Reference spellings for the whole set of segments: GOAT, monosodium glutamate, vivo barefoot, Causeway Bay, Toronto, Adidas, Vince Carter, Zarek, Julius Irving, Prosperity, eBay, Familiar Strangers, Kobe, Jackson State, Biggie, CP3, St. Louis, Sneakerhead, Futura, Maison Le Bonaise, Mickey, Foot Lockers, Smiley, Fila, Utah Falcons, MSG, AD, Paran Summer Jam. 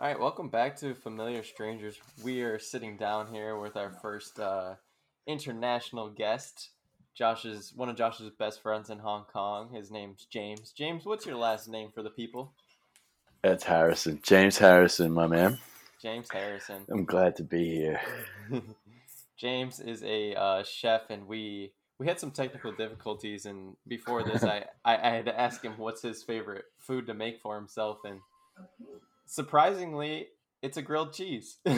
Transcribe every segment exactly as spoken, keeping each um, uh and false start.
All right, welcome back to Familiar Strangers. We are sitting down here with our first uh, international guest. Josh's one of Josh's best friends in Hong Kong. His name's James. James, what's your last name for the people? It's Harrison. James Harrison, my man. James Harrison. I'm glad to be here. James is a uh, chef, and we we had some technical difficulties. And before this, I, I, I had to ask him what's his favorite food to make for himself, and surprisingly, it's a grilled cheese. Yeah,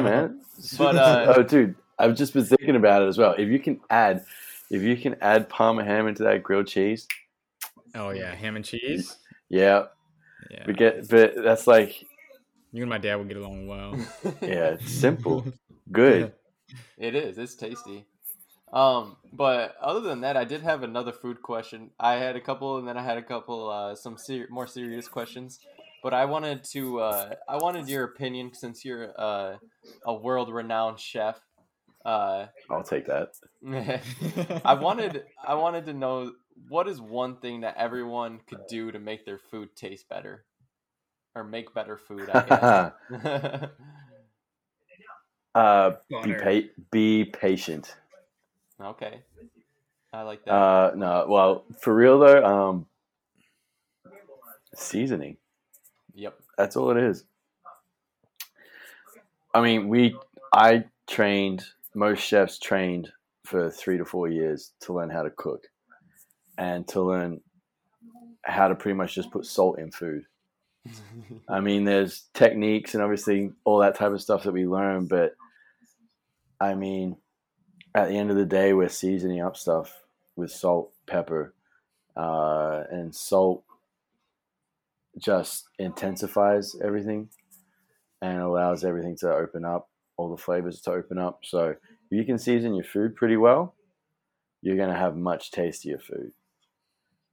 man. But uh, oh, dude, I've just been thinking about it as well. If you can add, if you can add Parma ham into that grilled cheese. Oh yeah, ham and cheese. Yeah, yeah. We get, but that's like you and my dad would get along well. Yeah, it's simple, good. It is. It's tasty. Um, but other than that, I did have another food question. I had a couple, and then I had a couple, uh, some ser- more serious questions. But I wanted to, uh, I wanted your opinion since you're uh, a world-renowned chef. Uh, I'll take that. I wanted, I wanted to know what is one thing that everyone could do to make their food taste better, or make better food, I guess. uh, be, pa- be patient. Okay, I like that. Uh, no, well, for real though, um, seasoning. Yep, that's all it is. I mean, we, I trained. Most chefs trained for three to four years to learn how to cook, and to learn how to pretty much just put salt in food. I mean, there's techniques and obviously all that type of stuff that we learn, but I mean, at the end of the day, we're seasoning up stuff with salt, pepper, uh, and salt just intensifies everything and allows everything to open up, all the flavors to open up. So if you can season your food pretty well, you're going to have much tastier food.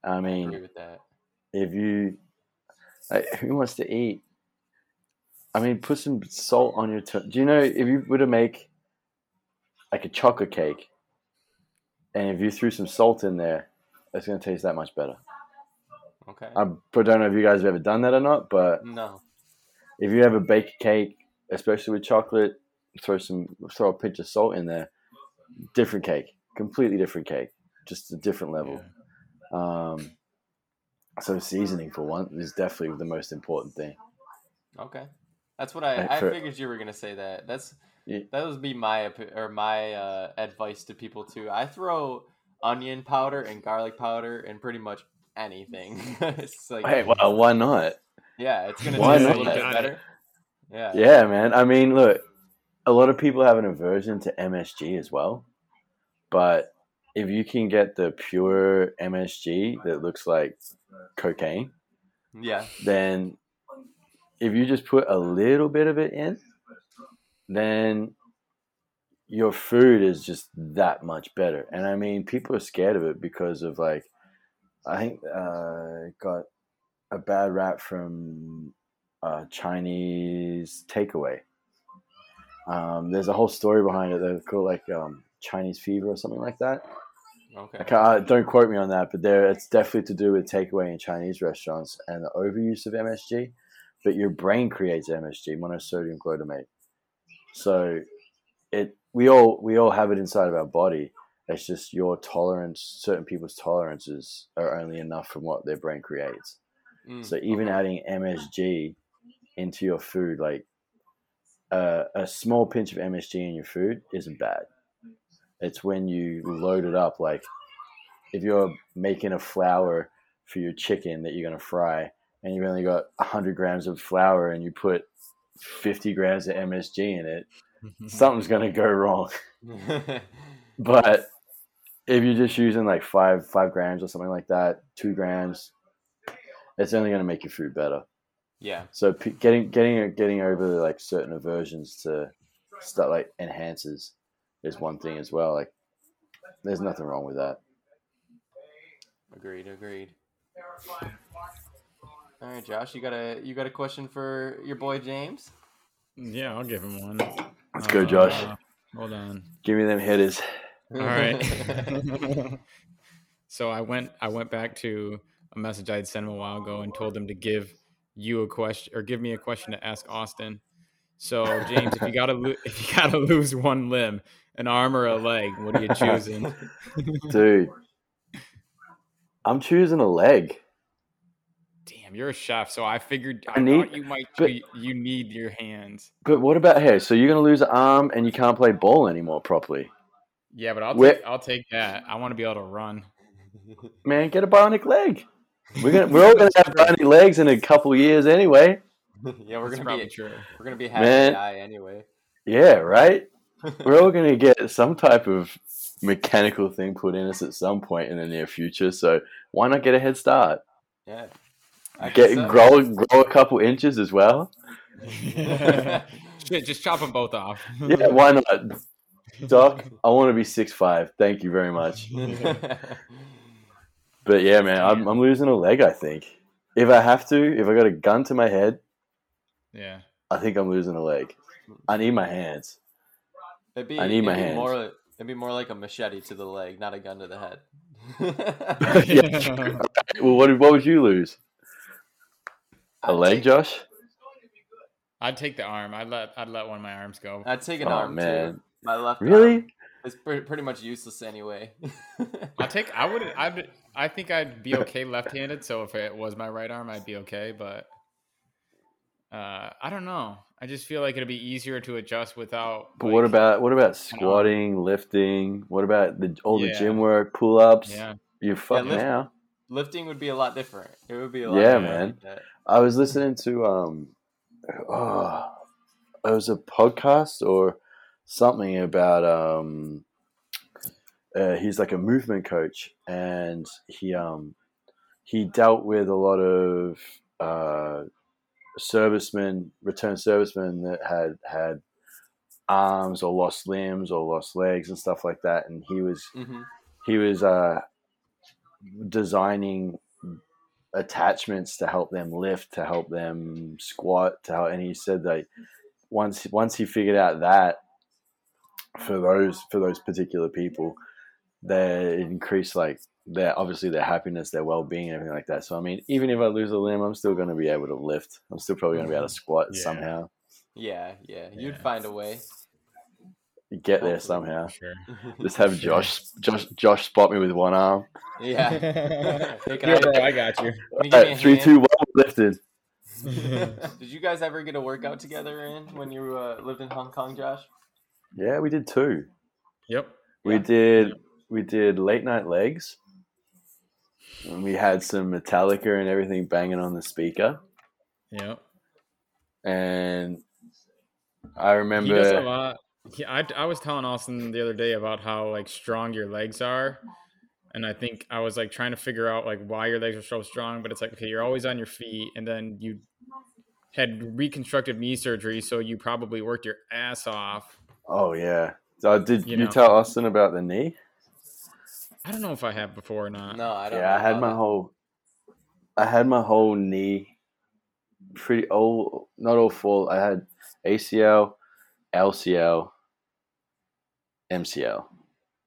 I mean, I agree with that. If you, like, who wants to eat? I mean, put some salt on your, t- do you know, if you were to make like a chocolate cake, and if you threw some salt in there, it's going to taste that much better. Okay. I don't know if you guys have ever done that or not, but no. If you ever bake a cake, especially with chocolate, throw some, throw a pinch of salt in there, different cake, completely different cake, just a different level. Yeah. Um, so seasoning for one is definitely the most important thing. Okay, that's what I, like for, I figured you were going to say that. That's yeah. That would be my or my uh, advice to people too. I throw onion powder and garlic powder in pretty much anything. It's like, hey, well, why not? Yeah, it's going to taste not? a little bit better. Yeah. Yeah, man. I mean, look, a lot of people have an aversion to M S G as well, but if you can get the pure M S G that looks like cocaine, yeah, then if you just put a little bit of it in, then your food is just that much better. And I mean, people are scared of it because of like, I think uh, it got a bad rap from Uh, Chinese takeaway. Um, there's a whole story behind it. They're called like um, Chinese fever or something like that. Okay. I can't, I, don't quote me on that, but there it's definitely to do with takeaway in Chinese restaurants and the overuse of M S G. But your brain creates M S G, monosodium glutamate. So it we all we all have it inside of our body. It's just your tolerance. Certain people's tolerances are only enough from what their brain creates. Mm, so even okay. adding M S G into your food, like uh, a small pinch of M S G in your food isn't bad. It's when you load it up, like if you're making a flour for your chicken that you're going to fry and you've only got one hundred grams of flour and you put fifty grams of M S G in it, something's going to go wrong. But if you're just using like five five grams or something like that, two grams, it's only going to make your food better. Yeah. So p- getting getting getting over like certain aversions to stuff like enhances is one thing as well. Like, there's nothing wrong with that. Agreed. Agreed. All right, Josh, you got a you got a question for your boy James? Yeah, I'll give him one. Let's uh, go, Josh. Uh, hold on. Give me them hitters. All right. So I went I went back to a message I'd sent him a while ago and told him to give you a question or give me a question to ask Austin. So James, if you gotta lo- if you gotta lose one limb, an arm or a leg, what are you choosing? Dude, I'm choosing a leg. Damn, you're a chef, so I figured I, I need, thought you might but, you, you need your hands. But what about hey? So you're gonna lose an arm and you can't play ball anymore properly. Yeah, but I'll Where, take, I'll take that. I want to be able to run. Man, get a bionic leg. We're gonna we're all gonna have bionic legs in a couple years anyway. Yeah, we're That's gonna be true. We're gonna be happy Man, to die anyway. Yeah, right. We're all gonna get some type of mechanical thing put in us at some point in the near future. So why not get a head start? Yeah. Get so. grow grow a couple inches as well. Yeah. Shit, just chop them both off. Yeah, why not? Doc, I want to be six five. Thank you very much. But yeah, man, I'm, I'm losing a leg, I think. If I have to, if I got a gun to my head, yeah, I think I'm losing a leg. I need my hands. It'd be, I need it'd my be hands. More, it'd be more like a machete to the leg, not a gun to the head. Yeah, sure. Right. Well, what, what would you lose? A I'd leg, take, Josh? I'd take the arm. I'd let I'd let one of my arms go. I'd take an oh, arm, man. Too. My left really? arm is pre- pretty much useless anyway. I'll take, I would, I I think I'd be okay left-handed, so if it was my right arm, I'd be okay, but uh, I don't know. I just feel like it'd be easier to adjust without... But like, what about what about squatting, lifting? What about the all the yeah. gym work, pull-ups? Yeah. You're fucking yeah, lift, now. Lifting would be a lot different. It would be a lot yeah, different. Yeah, man. Like I was listening to... um, oh, it was a podcast or... something about um uh, he's like a movement coach, and he um he dealt with a lot of uh servicemen, return servicemen that had had arms or lost limbs or lost legs and stuff like that, and he was mm-hmm. he was uh designing attachments to help them lift, to help them squat, to help, and he said that once once he figured out that for those for those particular people, they increase like their obviously their happiness, their well-being, and everything like that. So I mean, even if I lose a limb, I'm still going to be able to lift. I'm still probably going to be able to squat yeah. somehow. Yeah, yeah, you'd yeah. find a way. Get there somehow. Sure. Just have Josh, Josh, Josh spot me with one arm. Yeah. yeah I, I got you. you right, three, hand? two, one, lifted. Did you guys ever get a workout together in when you uh, lived in Hong Kong, Josh? Yeah, we did two. Yep. We yeah. did we did late night legs. And we had some Metallica and everything banging on the speaker. Yep. And I remember he does a lot. He, I I was telling Austin the other day about how like strong your legs are. And I think I was like trying to figure out like why your legs are so strong, but it's like, okay, you're always on your feet, and then you had reconstructive knee surgery, so you probably worked your ass off. Oh, yeah. So did you, you know, tell Austin about the knee? I don't know if I have before or not. No, I don't Yeah, know I had my it. whole I had my whole knee pretty all not all full. I had A C L, L C L, M C L.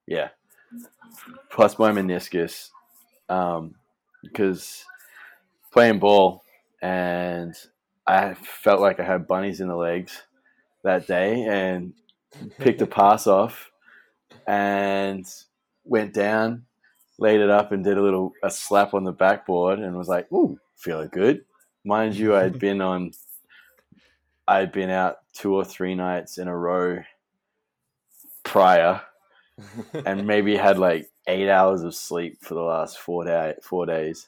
Yeah. Plus my meniscus. Um, because playing ball, and I felt like I had bunnies in the legs that day, and picked a pass off and went down, laid it up, and did a little a slap on the backboard, and was like, "Ooh, feeling good." Mind you, I'd been on, I'd been out two or three nights in a row prior, and maybe had like eight hours of sleep for the last four day four days,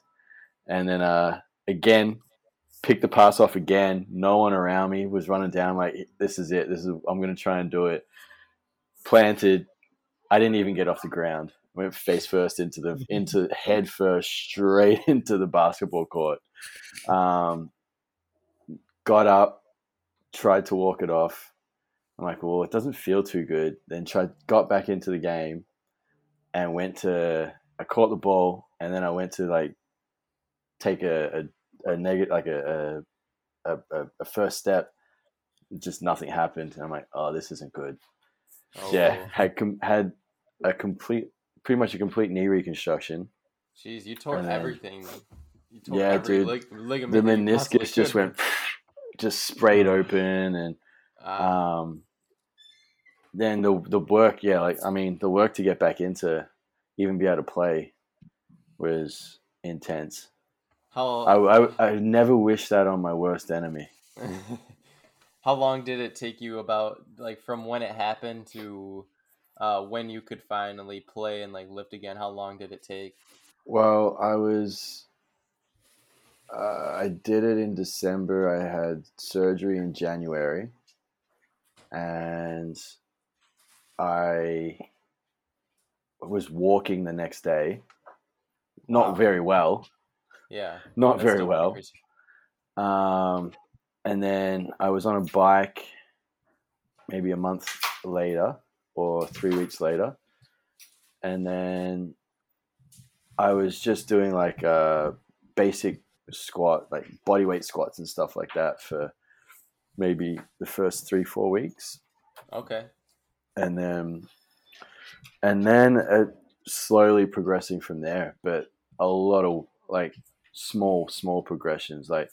and then uh, again. Picked the pass off again. No one around me was running down. Like, this is it. This is I'm going to try and do it. Planted. I didn't even get off the ground. Went face first into the into head first straight into the basketball court. Um, got up, tried to walk it off. I'm like, well, it doesn't feel too good. Then tried, got back into the game, and went to. I caught the ball, and then I went to like take a. a a negative, like a a, a a first step, just nothing happened. And I'm like, oh, this isn't good. Oh, yeah, wow. had com- had a complete, pretty much a complete knee reconstruction. Jeez, you tore and everything. Then, You tore yeah, every dude. Lig- ligament the meniscus just went, just sprayed open, and uh, um, then the the work. Yeah, like I mean, the work to get back into, even be able to play, was intense. How I, I, I never wish that on my worst enemy. How long did it take you about, like, from when it happened to uh, when you could finally play and, like, lift again? How long did it take? Well, I was uh, I did it in December. I had surgery in January, and I was walking the next day. Not wow. very well. Yeah. Not very well. Crazy. Um, and then I was on a bike maybe a month later or three weeks later. And then I was just doing like a basic squat, like bodyweight squats and stuff like that for maybe the first three, four weeks. Okay. And then, and then uh, slowly progressing from there, but a lot of like small, small progressions. Like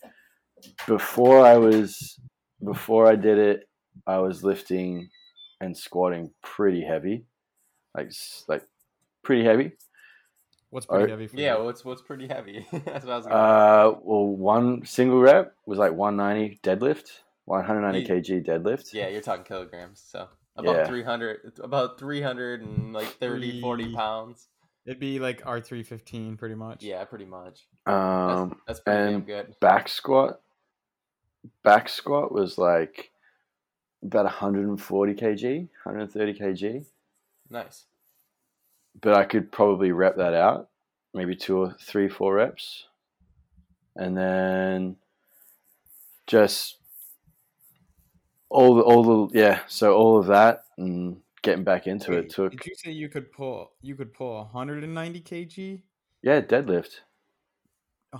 before I was, before I did it, I was lifting and squatting pretty heavy, like, like pretty heavy. What's pretty oh, heavy for yeah, you? Yeah, what's, what's pretty heavy? That's what I was gonna uh, say. Well, one single rep was like one ninety deadlift, one ninety kg deadlift. Yeah, you're talking kilograms, so about yeah. three hundred, about three hundred and like thirty, forty pounds. It'd be like R three fifteen pretty much. Yeah, pretty much. Um, that's, that's pretty damn good. Back squat, back squat was like about one forty kg, one thirty kg. Nice. But I could probably rep that out, maybe two or three, four reps. And then just all the, all the, yeah. So all of that and getting back into Wait, it took. Did you say you could pull, you could pull one ninety kg? Yeah. Deadlift.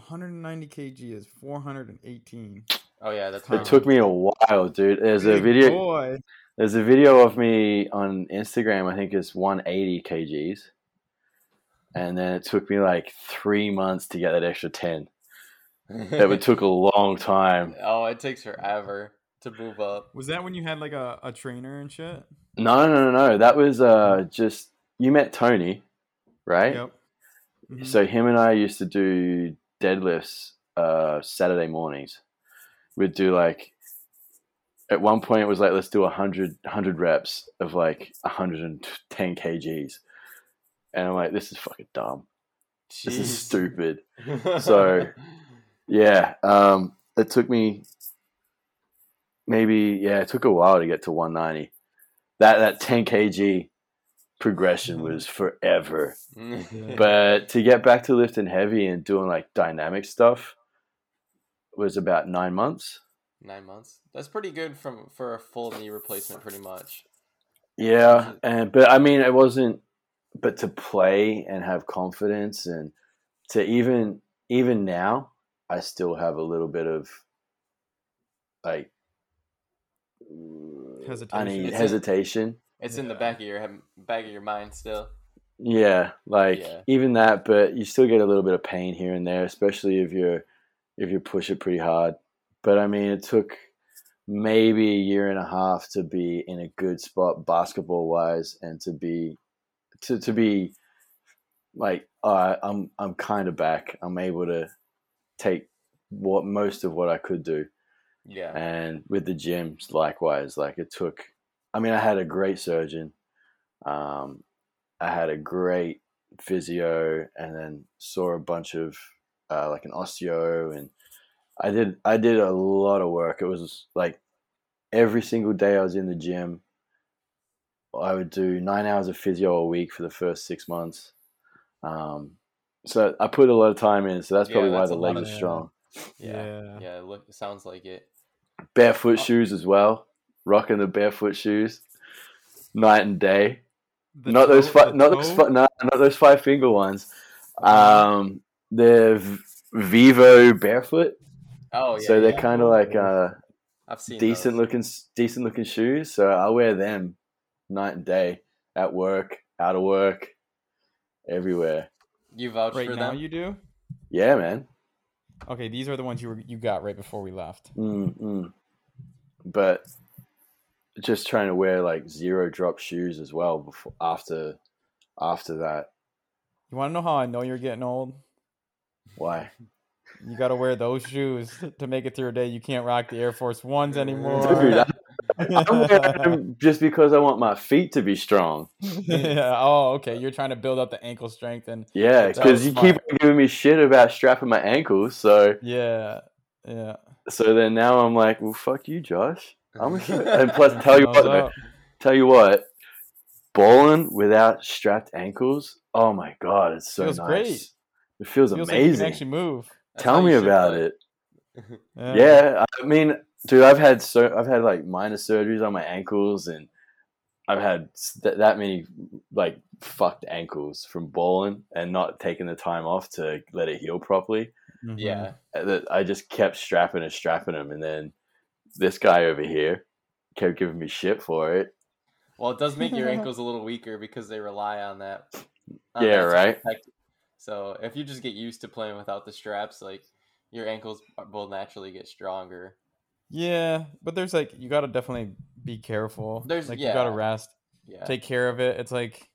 one ninety kg is four eighteen. Oh yeah. That's it took me a while, dude. There's Big a video. Boy. There's a video of me on Instagram, I think it's one eighty kgs. And then it took me like three months to get that extra ten. That took a long time. Oh, it takes forever to move up. Was that when you had like a, a trainer and shit? No, no, no, no. That was uh, just, you met Tony, right? Yep. Mm-hmm. So him and I used to do deadlifts uh, Saturday mornings. We'd do like, at one point it was like, let's do one hundred, one hundred reps of like one ten kgs. And I'm like, this is fucking dumb. Jeez. This is stupid. So yeah, um, it took me maybe, yeah, it took a while to get to one ninety. That, that ten kg progression was forever. But to get back to lifting heavy and doing like dynamic stuff was about nine months. Nine months. That's pretty good from for a full knee replacement, pretty much. Yeah, and but I mean, it wasn't. But to play and have confidence, and to even even now, I still have a little bit of like hesitation. I mean, it's hesitation. In, it's yeah. in the back of your back of your mind still. Yeah, like yeah. even that, but you still get a little bit of pain here and there, especially if you're if you push it pretty hard. But, I mean, it took maybe a year and a half to be in a good spot basketball-wise and to be, to, to be like, uh, I'm I'm kind of back. I'm able to take what most of what I could do. Yeah. And with the gyms, likewise, like it took – I mean, I had a great surgeon. Um, I had a great physio and then saw a bunch of uh, like an osteo and – I did I did a lot of work. It was like every single day I was in the gym. I would do nine hours of physio a week for the first six months. Um, so I put a lot of time in. So that's probably yeah, that's why the legs are strong. Yeah, yeah, yeah it, look, it sounds like it. Barefoot oh. shoes as well. Rocking the barefoot shoes, night and day. The not toe, those, fi- not those, fi- no, not those five finger ones. Um, the Vivo barefoot. Oh yeah. So they're yeah. kind of like uh, I've seen decent those. looking, decent looking shoes. So I wear them night and day at work, out of work, everywhere. You vouch right for now them? You do? Yeah, man. Okay, these are the ones you were you got right before we left. Mm-hmm. But just trying to wear like zero drop shoes as well before after after that. You want to know how I know you're getting old? Why? You got to wear those shoes to make it through a day. You can't rock the Air Force Ones anymore. Dude, I, I'm wearing them just because I want my feet to be strong. Yeah. Oh, okay. You're trying to build up the ankle strength. And yeah, because you smart. keep giving me shit about strapping my ankles. So yeah, yeah. So then now I'm like, well, fuck you, Josh. I'm and plus, tell you what, though, tell you what, bowling without strapped ankles. Oh my god, it's so it feels nice. Great. It feels, it feels amazing. Like you can actually move. That's Tell me about it. Yeah. yeah, I mean, dude, I've had so I've had like minor surgeries on my ankles, and I've had th- that many like fucked ankles from bowling and not taking the time off to let it heal properly. Mm-hmm. Yeah, that I just kept strapping and strapping them, and then this guy over here kept giving me shit for it. Well, it does make your ankles a little weaker because they rely on that. On yeah, that right. So if you just get used to playing without the straps, like your ankles will naturally get stronger. Yeah, but there's like you gotta definitely be careful. There's like yeah. you gotta rest, yeah. take care of it. It's like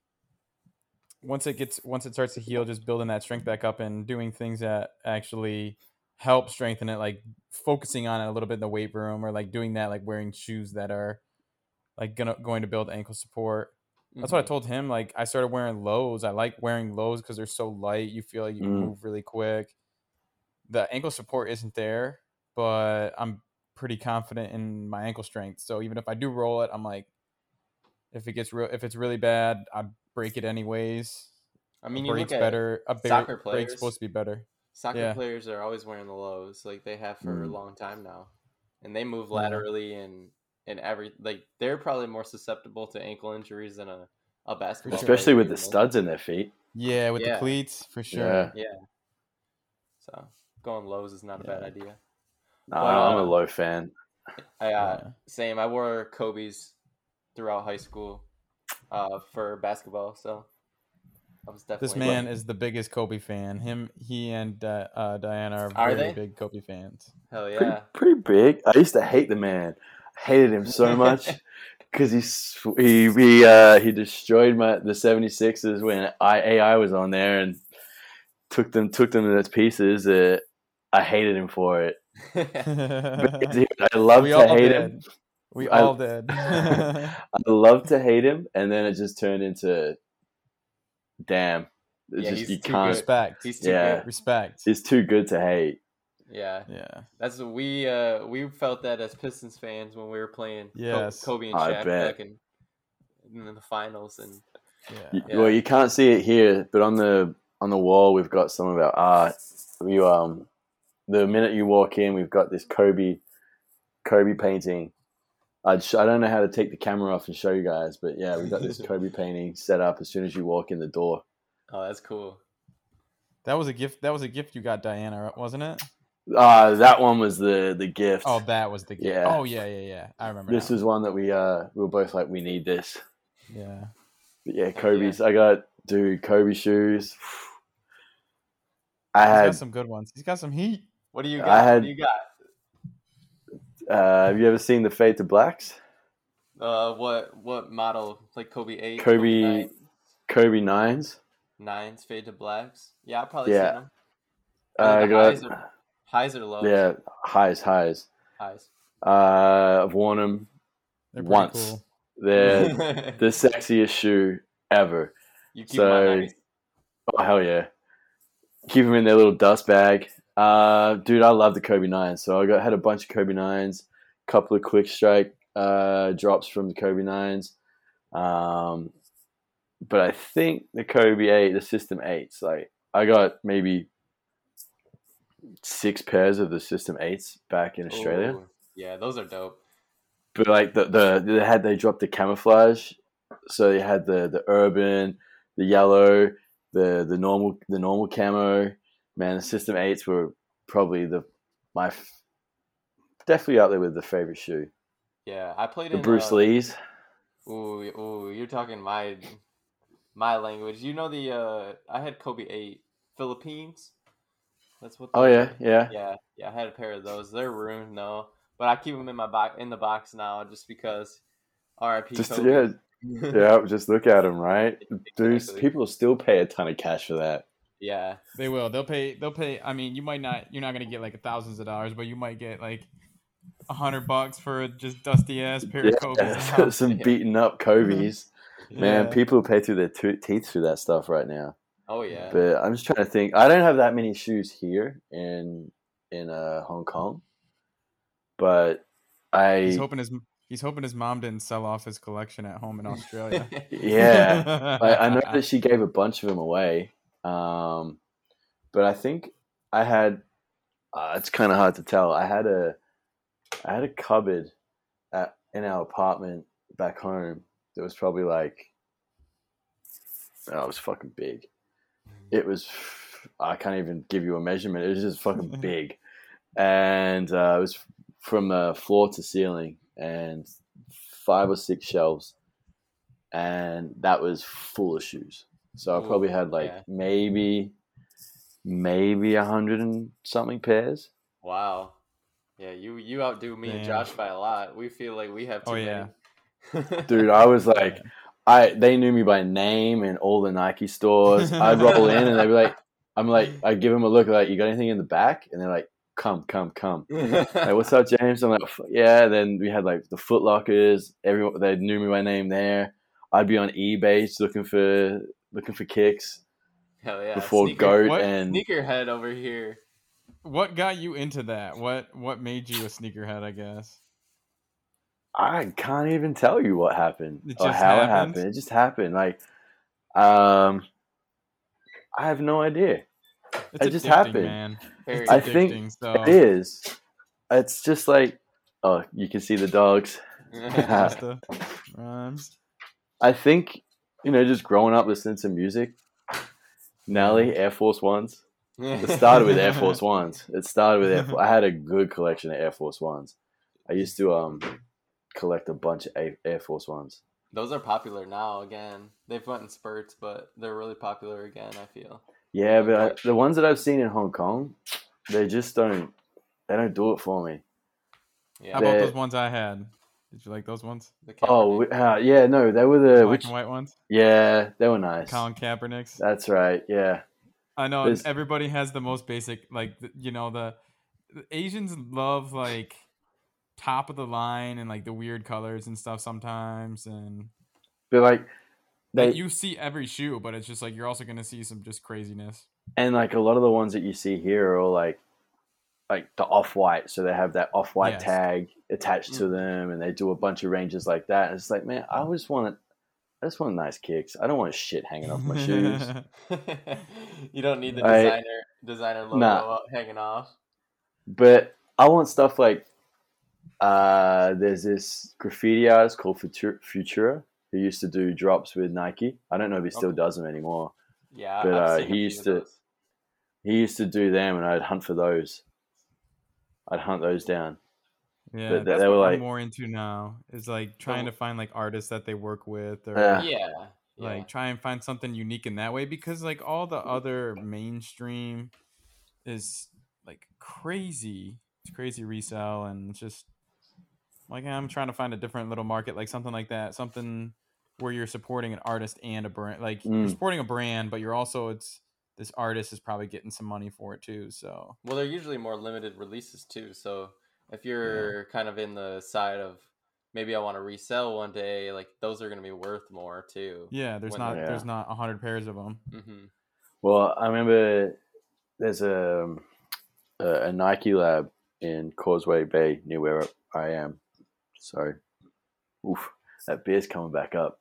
once it gets once it starts to heal, just building that strength back up and doing things that actually help strengthen it, like focusing on it a little bit in the weight room or like doing that, like wearing shoes that are like gonna going to build ankle support. That's what I told him. Like, I started wearing lows. I like wearing lows because they're so light. You feel like you mm. move really quick. The ankle support isn't there, but I'm pretty confident in my ankle strength. So even if I do roll it, I'm like, if it gets real, if it's really bad, I'd break it anyways. I mean, a you break's look at better. A bigger, soccer players. Break's supposed to be better. Soccer yeah. players are always wearing the lows, like they have for mm. a long time now, and they move laterally and. And every like they're probably more susceptible to ankle injuries than a, a basketball player. Especially with the studs in their feet. Yeah, with yeah. the cleats for sure. Yeah. yeah. So going lows is not yeah. a bad idea. No, but, I'm uh, a low fan. I uh, yeah. same. I wore Kobe's throughout high school uh, for basketball, so I was definitely. This man looking. Is the biggest Kobe fan. Him, he, and uh, uh, Diana are, are very they? big Kobe fans. Hell yeah, pretty, pretty big. I used to hate the man. Hated him so much because he he he, uh, he destroyed my the seventy-sixers when I, A I was on there and took them took them to its pieces. Uh, I hated him for it. Dude, I love to hate did. him. We all I, did. I love to hate him, and then it just turned into damn. It's yeah, just, he's you too can't. Good. Respect. He's too yeah. good. Respect. He's too good to hate. Yeah, yeah. That's we uh we felt that as Pistons fans when we were playing yes. Kobe and Shaq back in, in the finals, and yeah. yeah. Well, you can't see it here, but on the on the wall we've got some of our art. We um the minute you walk in, we've got this Kobe Kobe painting. I sh- I don't know how to take the camera off and show you guys, but yeah, we've got this Kobe painting set up as soon as you walk in the door. Oh, that's cool. That was a gift. That was a gift you got, Diana, wasn't it? Uh, that one was the, the gift. Oh, that was the gift. Yeah. Oh, yeah, yeah, yeah. I remember. This is one that we uh we were both like, we need this. Yeah. But yeah, Kobe's. Yeah. I got, dude, Kobe shoes. I He's had, got some good ones. He's got some heat. What do you got? I had, what do you got? Uh, have you ever seen the Fade to Blacks? Uh, what what model? Like Kobe eight? Kobe, Kobe, Kobe nines. Nines, Fade to Blacks. Yeah, I probably yeah. seen them. Uh, the I got... Highs or lows? Yeah, highs, highs. Highs. Uh, I've worn them They're once. Cool. They're the sexiest shoe ever. You keep so, them nice. Oh, hell yeah. Keep them in their little dust bag. Uh, dude, I love the Kobe nines. So I got had a bunch of Kobe nines, a couple of quick strike uh, drops from the Kobe nines. Um, but I think the Kobe eight, the System eights, like I got maybe six pairs of the System eights back in Australia. Ooh, yeah, those are dope. But like the, the they had they dropped the camouflage, so they had the the urban, the yellow, the the normal the normal camo. Man, the System eights were probably the my definitely out there with the favorite shoe. Yeah, I played the in Bruce uh, Lee's. Ooh, ooh, you're talking my my language. You know the uh, I had Kobe eight Philippines. That's what. Oh yeah, yeah, yeah, yeah. I had a pair of those. They're ruined though, but I keep them in my box in the box now just because. R I P. Just Kobe. yeah, yeah. Just look at them, right? Dude, people still pay a ton of cash for that. Yeah, they will. They'll pay. They'll pay. I mean, you might not. You're not gonna get like thousands of dollars, but you might get like a hundred bucks for just dusty ass pair yeah. of Kobe's. Some beaten up Kobe's. Man, yeah. People pay through their t- teeth for that stuff right now. Oh yeah. But I'm just trying to think. I don't have that many shoes here in in uh, Hong Kong, but I. He's hoping his. He's hoping his mom didn't sell off his collection at home in Australia. yeah. I, I know that she gave a bunch of them away. Um, but I think I had, uh, it's kind of hard to tell. I had a, I had a cupboard at, in our apartment back home that was probably like, oh, it was fucking big. It was, I can't even give you a measurement. It was just fucking big. And uh, it was from uh, floor to ceiling. And five or six shelves, and that was full of shoes. So I probably had like yeah. maybe, maybe a hundred and something pairs. Wow, yeah, you you outdo me Damn. and Josh by a lot. We feel like we have too oh, yeah. many. Dude, I was like, I they knew me by name in all the Nike stores. I'd roll in and they'd be like, I'm like, I give them a look like, you got anything in the back? And they're like. Come, come, come! Like, what's up, James? I'm like, yeah. Then we had like the Foot Lockers. Everyone they knew me by name there. I'd be on eBay just looking for looking for kicks. Hell yeah! Before Sneaker, GOAT what, and Sneakerhead over here. What got you into that? What what made you a sneakerhead? I guess I can't even tell you what happened it or how happened. it happened. It just happened. Like, um, I have no idea. It's it just happened. Man. I think so. It is. It's just like, oh, you can see the dogs. I think, you know, just growing up listening to music. Nelly, Air Force Ones. It started with Air Force Ones. It started with Air Force. I had a good collection of Air Force Ones. I used to um collect a bunch of Air Force Ones. Those are popular now again. They've went in spurts, but they're really popular again, I feel. Yeah, but I, the ones that I've seen in Hong Kong, they just don't, they don't do it for me. Yeah. How about those ones I had? Did you like those ones? The oh, uh, yeah, no, they were the... Black and white ones? Yeah, they were nice. Colin Kaepernick's? That's right, yeah. I know, There's, everybody has the most basic, like, you know, the, the Asians love, like, top of the line and, like, the weird colors and stuff sometimes, and... But, like... They, like you see every shoe, but it's just like you're also going to see some just craziness. And like a lot of the ones that you see here are all like, like the Off White. So they have that Off White yes. tag attached to them, and they do a bunch of ranges like that. And it's like, man, I just want, I just want nice kicks. I don't want shit hanging off my shoes. You don't need the designer I, designer logo nah. hanging off. But I want stuff like, uh, there's this graffiti artist called Futura. Futura. Who used to do drops with Nike? I don't know if he still okay. does them anymore. Yeah, but I've uh, seen he used to those. he used to do them, and I'd hunt for those. I'd hunt those down. Yeah, but that's they were what like, I'm more into now is like trying oh. to find like artists that they work with, or yeah, yeah. like yeah. try and find something unique in that way, because like all the other mainstream is like crazy. It's crazy resale, and it's just. Like, I'm trying to find a different little market, like something like that, something where you're supporting an artist and a brand. Like, mm. you're supporting a brand, but you're also, it's this artist is probably getting some money for it, too. So, well, they're usually more limited releases, too. So, if you're yeah. kind of in the side of maybe I want to resell one day, like, those are going to be worth more, too. Yeah, there's not yeah. there's not a hundred pairs of them. Mm-hmm. Well, I remember there's a, a, a Nike Lab in Causeway Bay, near where I am. Sorry. Oof, that beer's coming back up.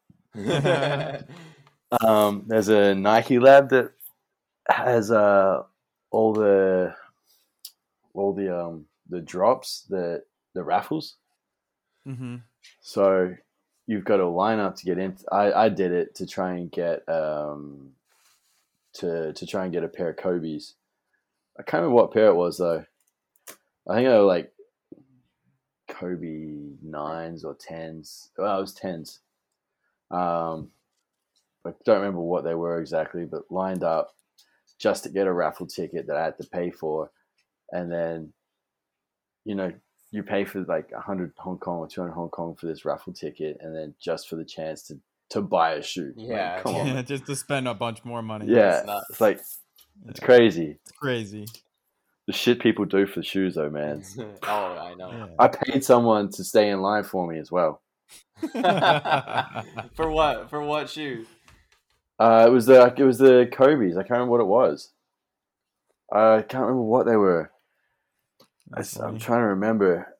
um, there's a Nike Lab that has uh, all the all the um, the drops, the the raffles. Mm-hmm. So you've got to line up to get in. I, I did it to try and get um to to try and get a pair of Kobe's. I can't remember what pair it was though. I think I was like Kobe nines or tens. Well, it was tens. Um, I don't remember what they were exactly, but lined up. just to get a raffle ticket that I had to pay for. And then, you know, you pay for like one hundred Hong Kong or two hundred Hong Kong for this raffle ticket, and then just for the chance to to buy a shoe. Yeah, like, come on, yeah, just to spend a bunch more money. Yeah, it's, it's like it's yeah. crazy. It's crazy. The shit people do for shoes, though, man. Oh, I know. Yeah. I paid someone to stay in line for me as well. For what? For what shoe? Uh, it was the it was the Kobe's. I can't remember what it was. I can't remember what they were. I, I'm trying to remember.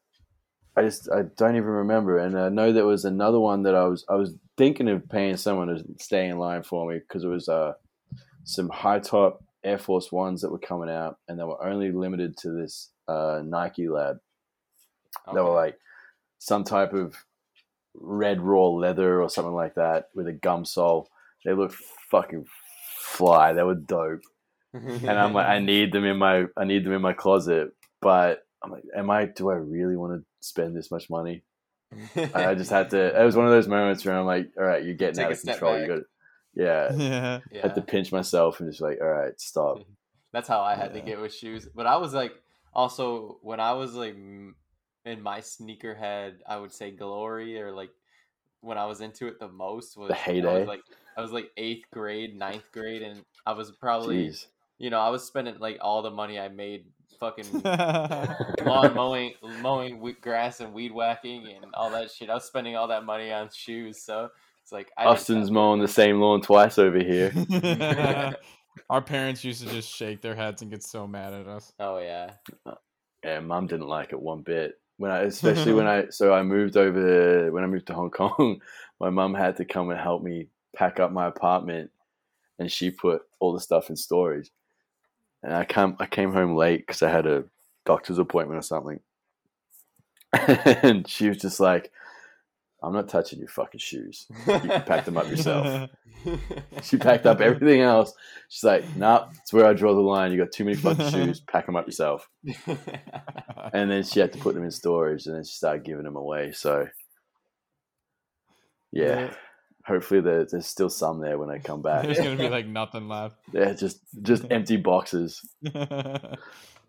I just I don't even remember. And I know there was another one that I was I was thinking of paying someone to stay in line for me, because it was uh some high top Air Force Ones that were coming out, and they were only limited to this uh, Nike Lab. Okay. They were like some type of red raw leather or something like that with a gum sole. They looked fucking fly. They were dope. And I'm like, I need them in my I need them in my closet. But I'm like, am I? Do I really want to spend this much money? I just had to. It was one of those moments where I'm like, all right, you're getting Take out of control. You got, yeah. yeah. I had to pinch myself and just like, all right, stop. That's how I had yeah. to get with shoes. But I was like, also when I was like in my sneakerhead, I would say glory, or like when I was into it the most was the heyday. I was like I was like eighth grade, ninth grade, and I was probably, Jeez. you know, I was spending like all the money I made. Fucking lawn mowing, mowing grass and weed whacking and all that shit. I was spending all that money on shoes, so it's like I Austin's mowing the same lawn twice over here. Our parents used to just shake their heads and get so mad at us. Oh yeah, yeah. Mom didn't like it one bit. When I, especially when I, so I moved over to, when I moved to Hong Kong, my mom had to come and help me pack up my apartment, and she put all the stuff in storage. And I came, I came home late because I had a doctor's appointment or something. And she was just like, I'm not touching your fucking shoes. You can pack them up yourself. She packed up everything else. She's like, nope, it's where I draw the line. You got too many fucking shoes. Pack them up yourself. And then she had to put them in storage, and then she started giving them away. So, yeah. yeah. Hopefully there, there's still some there when I come back. There's going to be like nothing left. Yeah, just just empty boxes.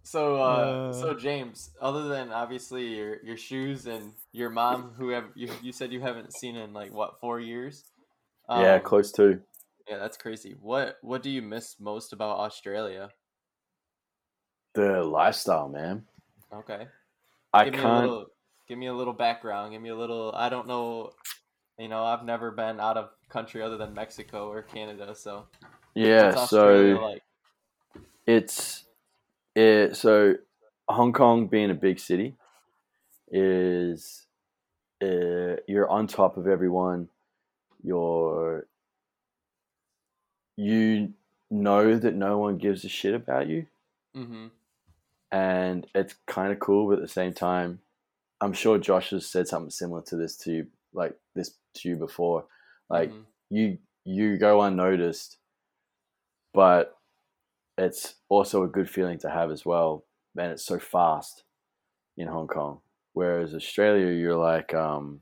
So, uh, so James, other than obviously your your shoes and your mom, who have, you, you said you haven't seen in like, what, four years? Um, yeah, close to. Yeah, that's crazy. What What do you miss most about Australia? The lifestyle, man. Okay. I give can't. Me a little, give me a little background. Give me a little, I don't know... You know, I've never been out of country other than Mexico or Canada, so yeah. So like? it's it. So Hong Kong, being a big city, is uh, you're on top of everyone. You're you know that no one gives a shit about you, mm-hmm. and it's kind of cool. But at the same time, I'm sure Josh has said something similar to this to you. like this to you before, like mm-hmm. you you go unnoticed, but it's also a good feeling to have as well. Man, it's so fast in Hong Kong, whereas Australia, you're like um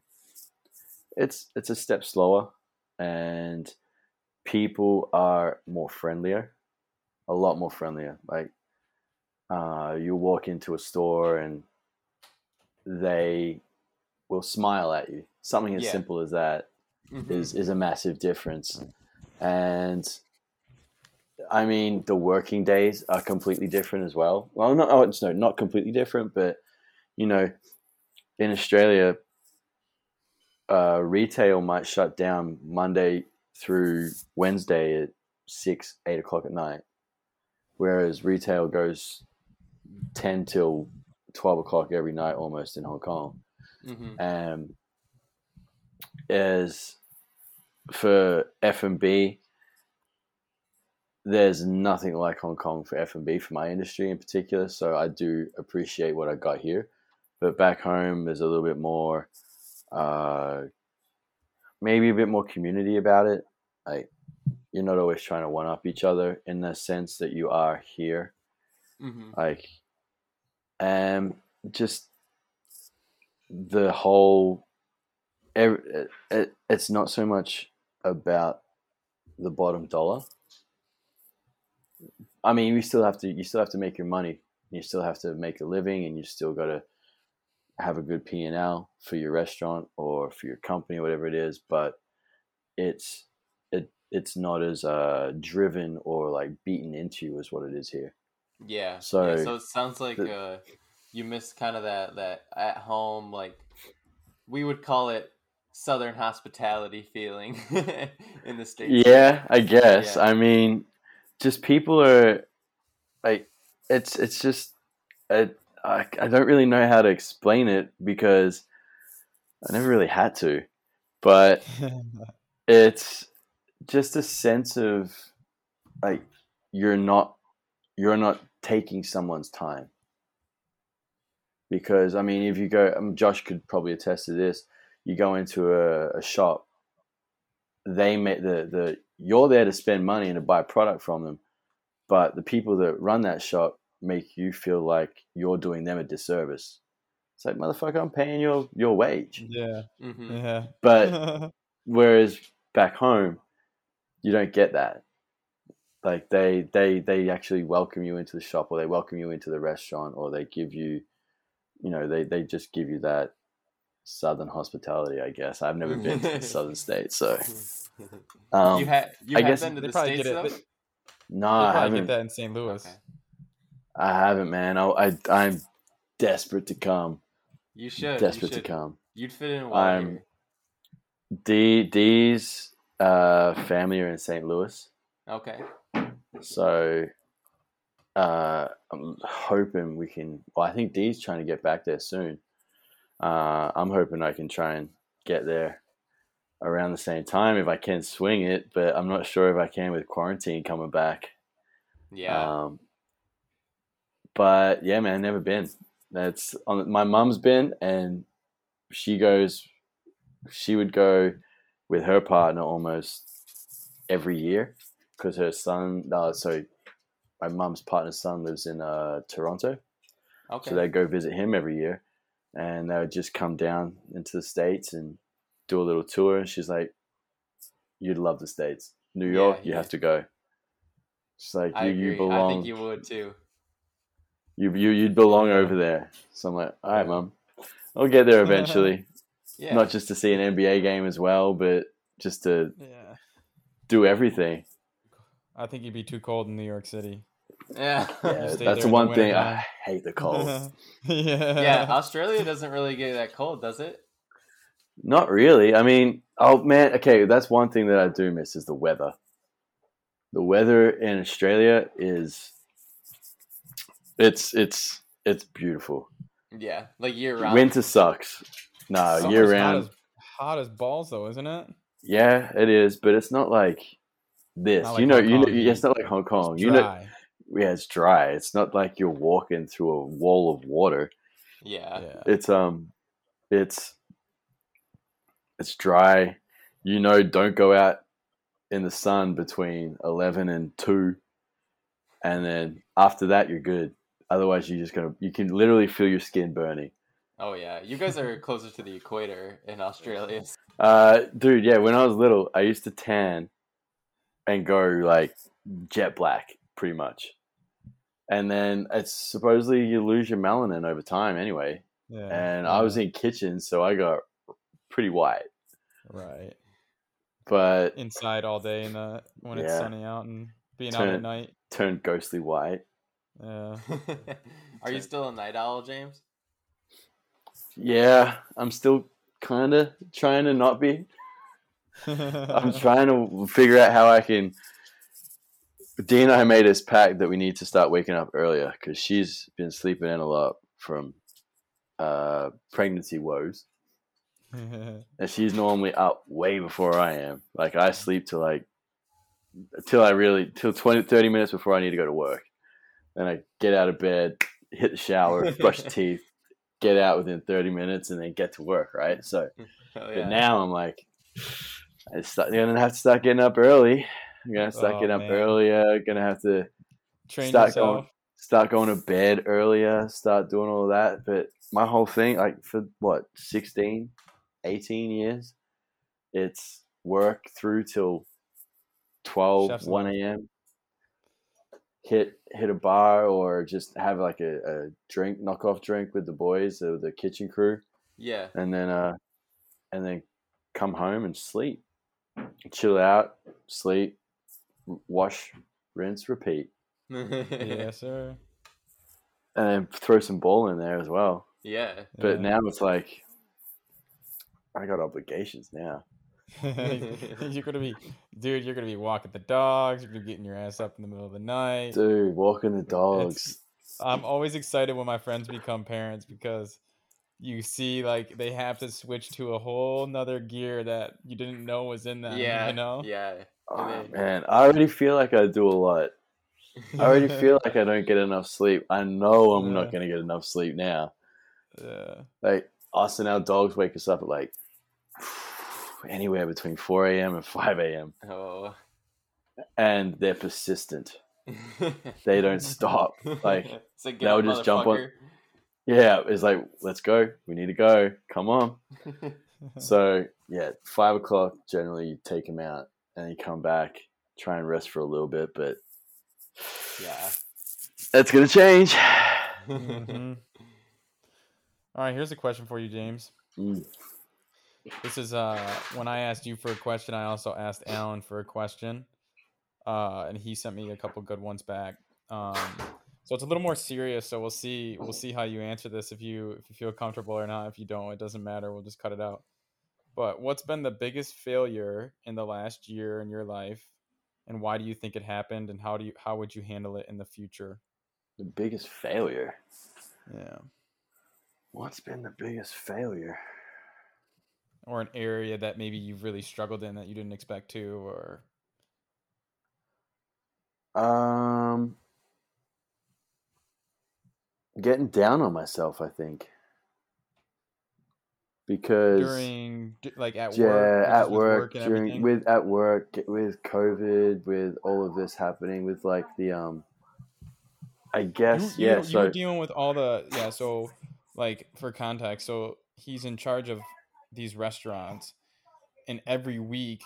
it's it's a step slower, and people are more friendlier, a lot more friendlier. Like uh you walk into a store and they will smile at you. Something as yeah. simple as that mm-hmm. is, is a massive difference. And I mean, the working days are completely different as well. Well, not, oh, no, not completely different, but you know, in Australia, uh, retail might shut down Monday through Wednesday at six, eight o'clock at night. Whereas retail goes ten till twelve o'clock every night, almost, in Hong Kong. Mm-hmm. Um, as for F and B, there's nothing like Hong Kong for F and B, for my industry in particular. So I do appreciate what I got here, but back home there's a little bit more, uh, maybe a bit more community about it. Like you're not always trying to one up each other in the sense that you are here. Mm-hmm. Like, um, just. The whole, every, it, it's not so much about the bottom dollar. I mean, you still have to you still have to make your money. You still have to make a living, and you still got to have a good P and L for your restaurant or for your company, whatever it is. But it's it it's not as uh, driven or like beaten into you as what it is here. Yeah. So yeah, so it sounds like the, uh, you missed kind of that that at home, like we would call it Southern hospitality feeling in the States. Yeah, I guess. Yeah. I mean, just people are like, it's it's just I, I I don't really know how to explain it because I never really had to, but it's just a sense of like you're not you're not taking someone's time. Because I mean, if you go, I mean, Josh could probably attest to this. You go into a, a shop, they make the, the you're there to spend money and to buy product from them, but the people that run that shop make you feel like you're doing them a disservice. It's like, motherfucker, I'm paying your your wage. Yeah, mm-hmm. yeah. But whereas back home, you don't get that. Like they they they actually welcome you into the shop, or they welcome you into the restaurant, or they give you, you know, they they just give you that Southern hospitality, I guess. I've never been to the Southern state, so um, you had you I have guess been to the States it, though? No, I haven't. Get that in Saint Louis. Okay. I haven't, man. I, I I'm desperate to come. You should desperate you should. to come. You'd fit in well. I'm D D's uh, family are in Saint Louis. Okay. So uh, I'm hoping we can. Well, I think D's trying to get back there soon. Uh, I'm hoping I can try and get there around the same time if I can swing it, but I'm not sure if I can with quarantine coming back. Yeah. Um, but yeah, man, never been. That's on, my mum's been, and she goes. She would go with her partner almost every year because her son. Uh, so my mum's partner's son lives in uh, Toronto. Okay. So they go visit him every year. And they would just come down into the States and do a little tour. And she's like, you'd love the States. New York, yeah, yeah. You have to go. She's like, I you, agree. you belong. I think you would too. You, you, you'd belong yeah. over there. So I'm like, all right, Mom. I'll get there eventually. yeah. Not just to see an N B A game as well, but just to yeah. do everything. I think you'd be too cold in New York City. Yeah, yeah that's the one the thing I hate the cold. yeah. yeah, Australia doesn't really get that cold, does it? Not really. I mean, oh man, okay, that's one thing that I do miss is the weather. The weather in Australia is it's it's it's beautiful. Yeah, like year round. Winter sucks. No, so year round. Hot as, hot as balls, though, isn't it? Yeah, it is, but it's not like this. Not like you know, Hong you know, Kong. It's not like Hong Kong. It's dry. You know. Yeah, it's dry. It's not like you're walking through a wall of water. Yeah. yeah. It's um it's it's dry. You know, don't go out in the sun between eleven and two, and then after that you're good. Otherwise you're just gonna you can literally feel your skin burning. Oh yeah. You guys are closer to the equator in Australia. Uh dude, yeah, when I was little I used to tan and go like jet black pretty much. And then it's supposedly you lose your melanin over time anyway. Yeah, and yeah. I was in kitchen, so I got pretty white. Right. But inside all day in the when yeah. it's sunny out and being turn, out at night. Turned ghostly white. Yeah. Are you still a night owl, James? Yeah, I'm still kind of trying to not be. I'm trying to figure out how I can. Dee and I made this pact that we need to start waking up earlier because she's been sleeping in a lot from uh, pregnancy woes. And she's normally up way before I am. Like I sleep till like till I really till twenty, thirty minutes before I need to go to work. Then I get out of bed, hit the shower, brush the teeth, get out within thirty minutes, and then get to work. Right. So, yeah. But now I'm like, I start, I'm gonna have to start getting up early. I'm gonna start oh, getting up man. earlier. Gonna have to Train start yourself. going, start going to bed earlier. Start doing all that. But my whole thing, like for what, sixteen, eighteen years, it's work through till twelve, Chef's one a m hit hit a bar or just have like a, a drink, knockoff drink with the boys, or the kitchen crew. Yeah. And then uh, and then come home and sleep, chill out, sleep, wash, rinse, repeat. Yes, sir. And then throw some ball in there as well. Yeah. But yeah. Now it's like, I got obligations now. You're gonna be, dude. You're gonna be walking the dogs. You're gonna be getting your ass up in the middle of the night, dude. Walking the dogs. It's, I'm always excited when my friends become parents because you see, like, they have to switch to a whole nother gear that you didn't know was in them. Yeah, you know. Yeah. Oh, man, I already feel like I do a lot. I already feel like I don't get enough sleep. I know I'm yeah. not gonna get enough sleep now. Yeah. Like us and our dogs wake us up at like. Anywhere between four a.m. and five a.m. Oh, and they're persistent. They don't stop. Like like they'll just jump on. Yeah, it's like, let's go. We need to go. Come on. So yeah, five o'clock generally you take them out and you come back, try and rest for a little bit, but yeah, that's gonna change. Mm-hmm. All right, here's a question for you, James. Mm. This is uh when I asked you for a question, I also asked Alan for a question, uh, and he sent me a couple good ones back. Um, so it's a little more serious. So we'll see we'll see how you answer this, if you if you feel comfortable or not. If you don't, it doesn't matter. We'll just cut it out. But what's been the biggest failure in the last year in your life, and why do you think it happened, and how do you how would you handle it in the future? The biggest failure. Yeah. What's been the biggest failure? Or an area that maybe you've really struggled in that you didn't expect to, or um, getting down on myself, I think, because during like at yeah, work, at work, work during with at work with COVID, with all of this happening, with like the um, I guess you, you, yeah, you so were dealing with all the yeah, so like for context, so he's in charge of these restaurants, and every week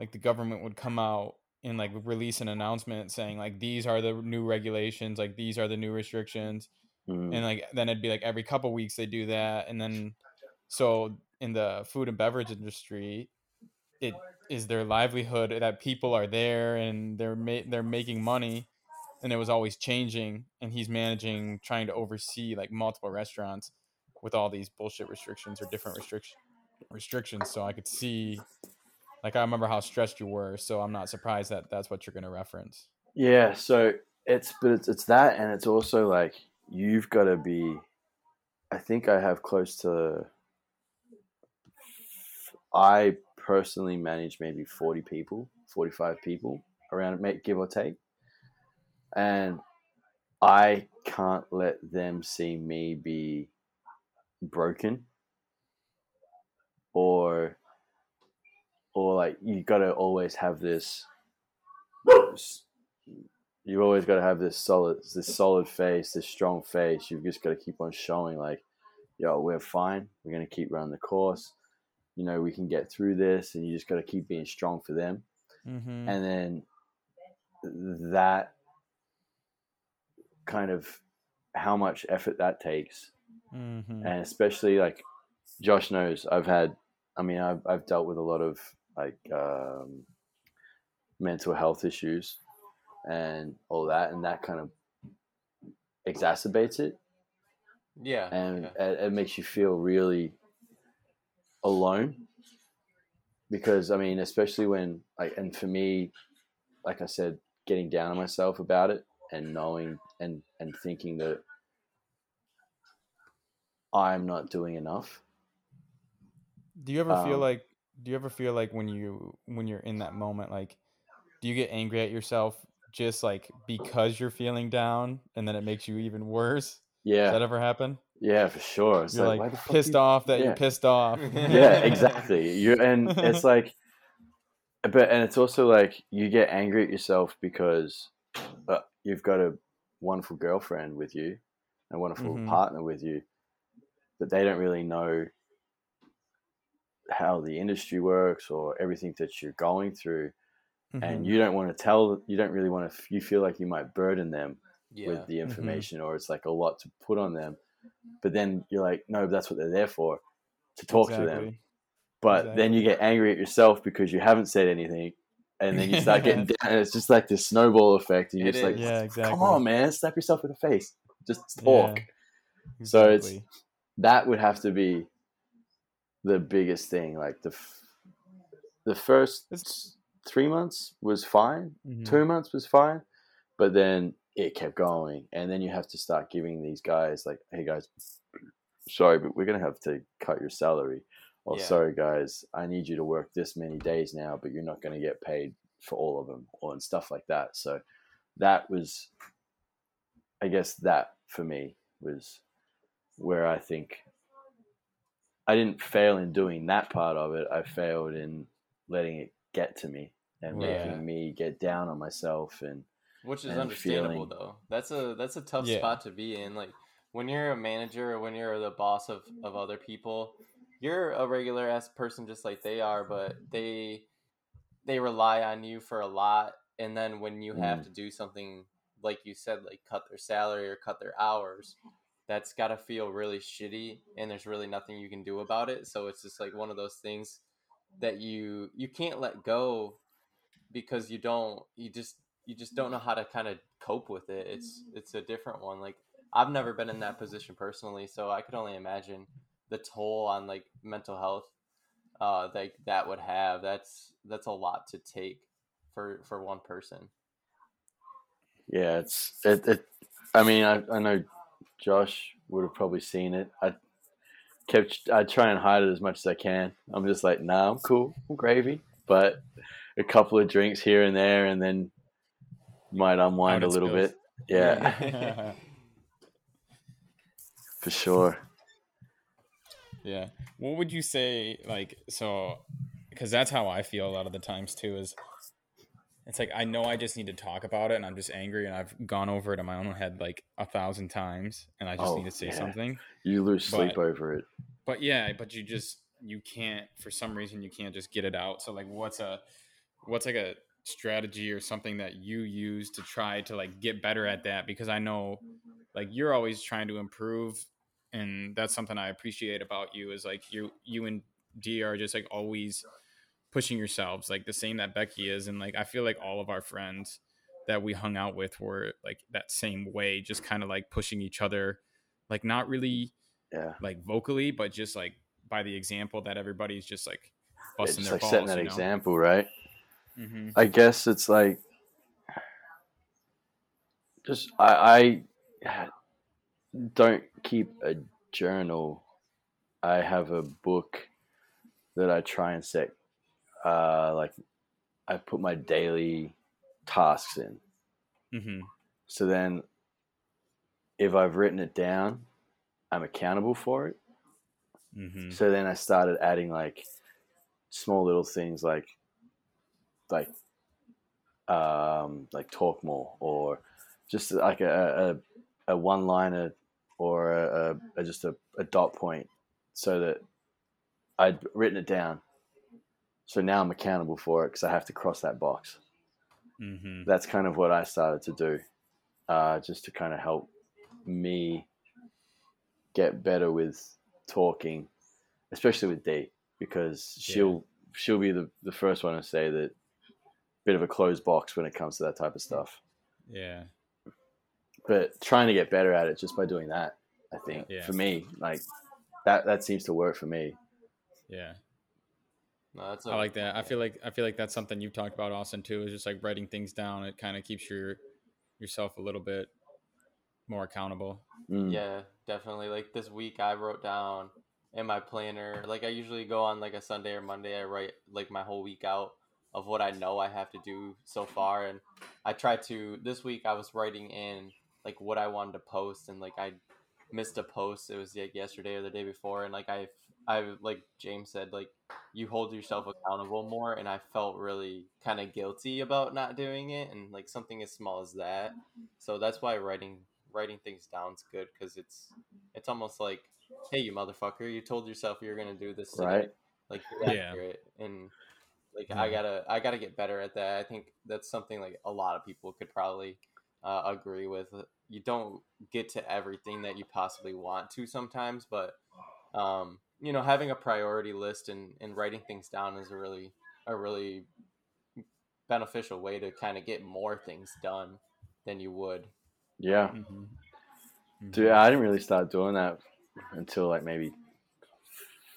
like the government would come out and like release an announcement saying like, these are the new regulations, like these are the new restrictions. Mm. And like then it'd be like every couple weeks they do that. And then so in the food and beverage industry, it is their livelihood that people are there and they're ma- they're making money, and it was always changing, and he's managing, trying to oversee like multiple restaurants with all these bullshit restrictions or different restrictions restrictions so I could see, like, I remember how stressed you were, so I'm not surprised that that's what you're going to reference. Yeah, so it's but it's, it's that, and it's also like you've got to be, I think I have close to, I personally manage maybe forty people, forty-five people around it, give or take, and I can't let them see me be broken. Or, or like you gotta always have this. You always gotta have this solid, this solid face, this strong face. You've just gotta keep on showing, like, yo, we're fine. We're gonna keep running the course. You know, we can get through this, and you just gotta keep being strong for them. Mm-hmm. And then that kind of how much effort that takes, mm-hmm. and especially like Josh knows I've had. I mean, I've, I've dealt with a lot of like um, mental health issues and all that, and that kind of exacerbates it. Yeah. And yeah. It, it makes you feel really alone, because, I mean, especially when, like, and for me, like I said, getting down on myself about it and knowing and, and thinking that I'm not doing enough. Do you ever um, feel like, do you ever feel like when you, when you're in that moment, like, do you get angry at yourself just like because you're feeling down, and then it makes you even worse? Yeah. Does that ever happen? Yeah, for sure. It's you're like, like pissed off that yeah. you're pissed off. Yeah, exactly. You and it's like, but, and it's also like you get angry at yourself because uh, you've got a wonderful girlfriend with you and a wonderful mm-hmm. partner with you, but they don't really know how the industry works or everything that you're going through, mm-hmm. and you don't want to tell, you don't really want to, you feel like you might burden them yeah. with the information mm-hmm. or it's like a lot to put on them. But then you're like, no, that's what they're there for, to talk exactly. to them. But exactly. then you get angry at yourself because you haven't said anything. And then you start getting down, and it's just like this snowball effect. And you're it just is. like, yeah, exactly. come on, man, slap yourself in the face. Just talk. Yeah, exactly. So it's that would have to be the biggest thing. Like the the first it's... three months was fine. Mm-hmm. Two months was fine. But then it kept going. And then you have to start giving these guys like, hey, guys, sorry, but we're going to have to cut your salary. Or yeah. sorry, guys, I need you to work this many days now, but you're not going to get paid for all of them, or and stuff like that. So that was, I guess that for me was where I think I didn't fail in doing that part of it. I failed in letting it get to me and yeah. making me get down on myself. And which is and understandable feeling, though. That's a, that's a tough yeah. spot to be in. Like when you're a manager or when you're the boss of, of other people, you're a regular ass person just like they are, but they they rely on you for a lot. And then when you have mm. to do something, like you said, like cut their salary or cut their hours, that's got to feel really shitty, and there's really nothing you can do about it. So it's just like one of those things that you you can't let go because you don't you just you just don't know how to kind of cope with it. It's it's a different one. Like I've never been in that position personally, so I could only imagine the toll on like mental health uh like that would have. That's that's a lot to take for for one person. Yeah, it's it, it I mean I, I know Josh would have probably seen it. I kept I try and hide it as much as I can. I'm just like, nah, I'm cool, I'm gravy, but a couple of drinks here and there and then might unwind a little spills. bit. Yeah. For sure. Yeah. What would you say, like, so, because that's how I feel a lot of the times too, is it's like, I know I just need to talk about it and I'm just angry and I've gone over it in my own head like a thousand times and I just oh, need to say yeah. something. You lose but, sleep over it. But yeah, but you just, you can't, for some reason, you can't just get it out. So like, what's a, what's like a strategy or something that you use to try to like get better at that? Because I know like you're always trying to improve. And that's something I appreciate about you is like you, you and D are just like always pushing yourselves, like the same that Becky is. And like, I feel like all of our friends that we hung out with were like that same way, just kind of like pushing each other, like not really yeah. like vocally, but just like by the example that everybody's just like busting their balls. It's like setting that example, right? Mm-hmm. I guess it's like, just, I, I, don't keep a journal. I have a book that I try and set, uh, like I put my daily tasks in. Mm-hmm. So then if I've written it down, I'm accountable for it. Mm-hmm. So then I started adding like small little things like, like, um, like talk more, or just like a, a, a one liner, or a, a, just a, a dot point, so that I'd written it down. So now I'm accountable for it because I have to cross that box. Mm-hmm. That's kind of what I started to do, uh, just to kind of help me get better with talking, especially with Dee, because yeah. she'll she'll be the, the first one to say that bit of a closed box when it comes to that type of stuff. Yeah. But trying to get better at it just by doing that, I think, yeah. for me, like that, that seems to work for me. Yeah. No, that's I like that. I feel like, I feel like that's something you've talked about, Austin, too, is just like writing things down. It kind of keeps your, yourself a little bit more accountable. Mm. Yeah, definitely. Like this week I wrote down in my planner, like I usually go on like a Sunday or Monday, I write like my whole week out of what I know I have to do so far. And I try to, this week I was writing in like what I wanted to post, and like I missed a post. It was like yesterday or the day before, and like I, I like James said, like you hold yourself accountable more, and I felt really kind of guilty about not doing it, and like something as small as that. So that's why writing writing things down's good, because it's it's almost like, hey, you motherfucker, you told yourself you were gonna do this today, right? Like you're accurate, yeah. and Like yeah. I gotta, I gotta get better at that. I think that's something like a lot of people could probably uh, agree with. You don't get to everything that you possibly want to sometimes, but um, you know, having a priority list and, and writing things down is a really, a really beneficial way to kind of get more things done than you would. Yeah. Mm-hmm. Dude, I didn't really start doing that until like maybe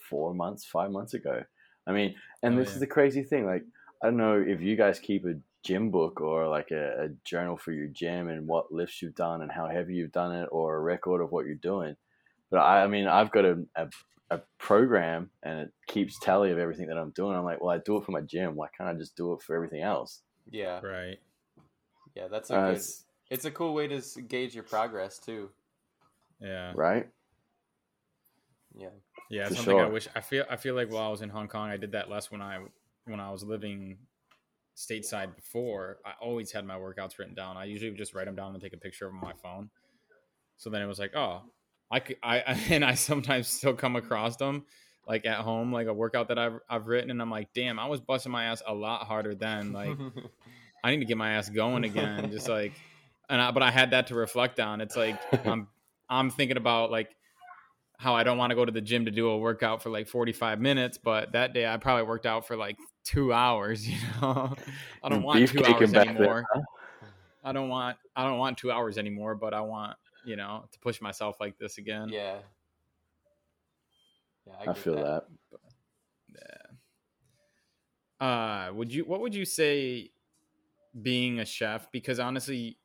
four months, five months ago. I mean, and oh, this yeah. is the crazy thing. Like, I don't know if you guys keep a gym book or like a, a journal for your gym and what lifts you've done and how heavy you've done it or a record of what you're doing. But I, I mean, I've got a, a, a program and it keeps tally of everything that I'm doing. I'm like, well, I do it for my gym. Why can't I just do it for everything else? Yeah. Right. Yeah, that's a uh, good... It's a cool way to gauge your progress too. Yeah. Right. Yeah. Yeah. It's something sure. I wish I feel, I feel like while I was in Hong Kong, I did that less when I, when I was living stateside before. I always had my workouts written down. I usually would just write them down and take a picture of them on my phone. So then it was like, oh, I could, I, and I sometimes still come across them like at home, like a workout that I've, I've written. And I'm like, damn, I was busting my ass a lot harder then. Like I need to get my ass going again. Just like, and I, but I had that to reflect on. It's like, I'm, I'm thinking about like how I don't want to go to the gym to do a workout for like forty-five minutes, but that day I probably worked out for like two hours, you know, I don't want Beef two hours anymore. There, huh? I don't want, I don't want two hours anymore, but I want, you know, to push myself like this again. Yeah. Yeah, I, I feel that. that. Yeah. Uh, would you, what would you say being a chef? Because honestly,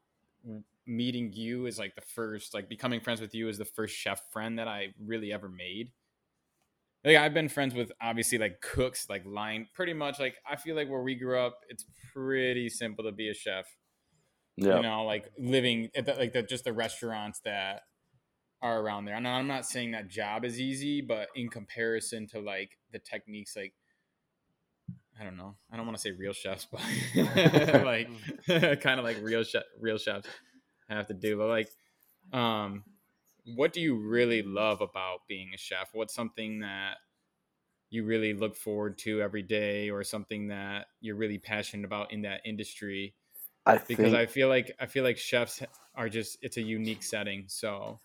meeting you is like the first, like becoming friends with you is the first chef friend that I really ever made. Like I've been friends with obviously like cooks, like line pretty much like I feel like where we grew up, it's pretty simple to be a chef. Yeah. You know, like living at the, like the, just the restaurants that are around there. And I'm not saying that job is easy, but in comparison to like the techniques, like I don't know. I don't want to say real chefs, but like kind of like real chef, real chefs have to do. But like, um, what do you really love about being a chef? What's something that you really look forward to every day, or something that you're really passionate about in that industry? I because think, I feel like I feel like chefs are just it's a unique setting. So,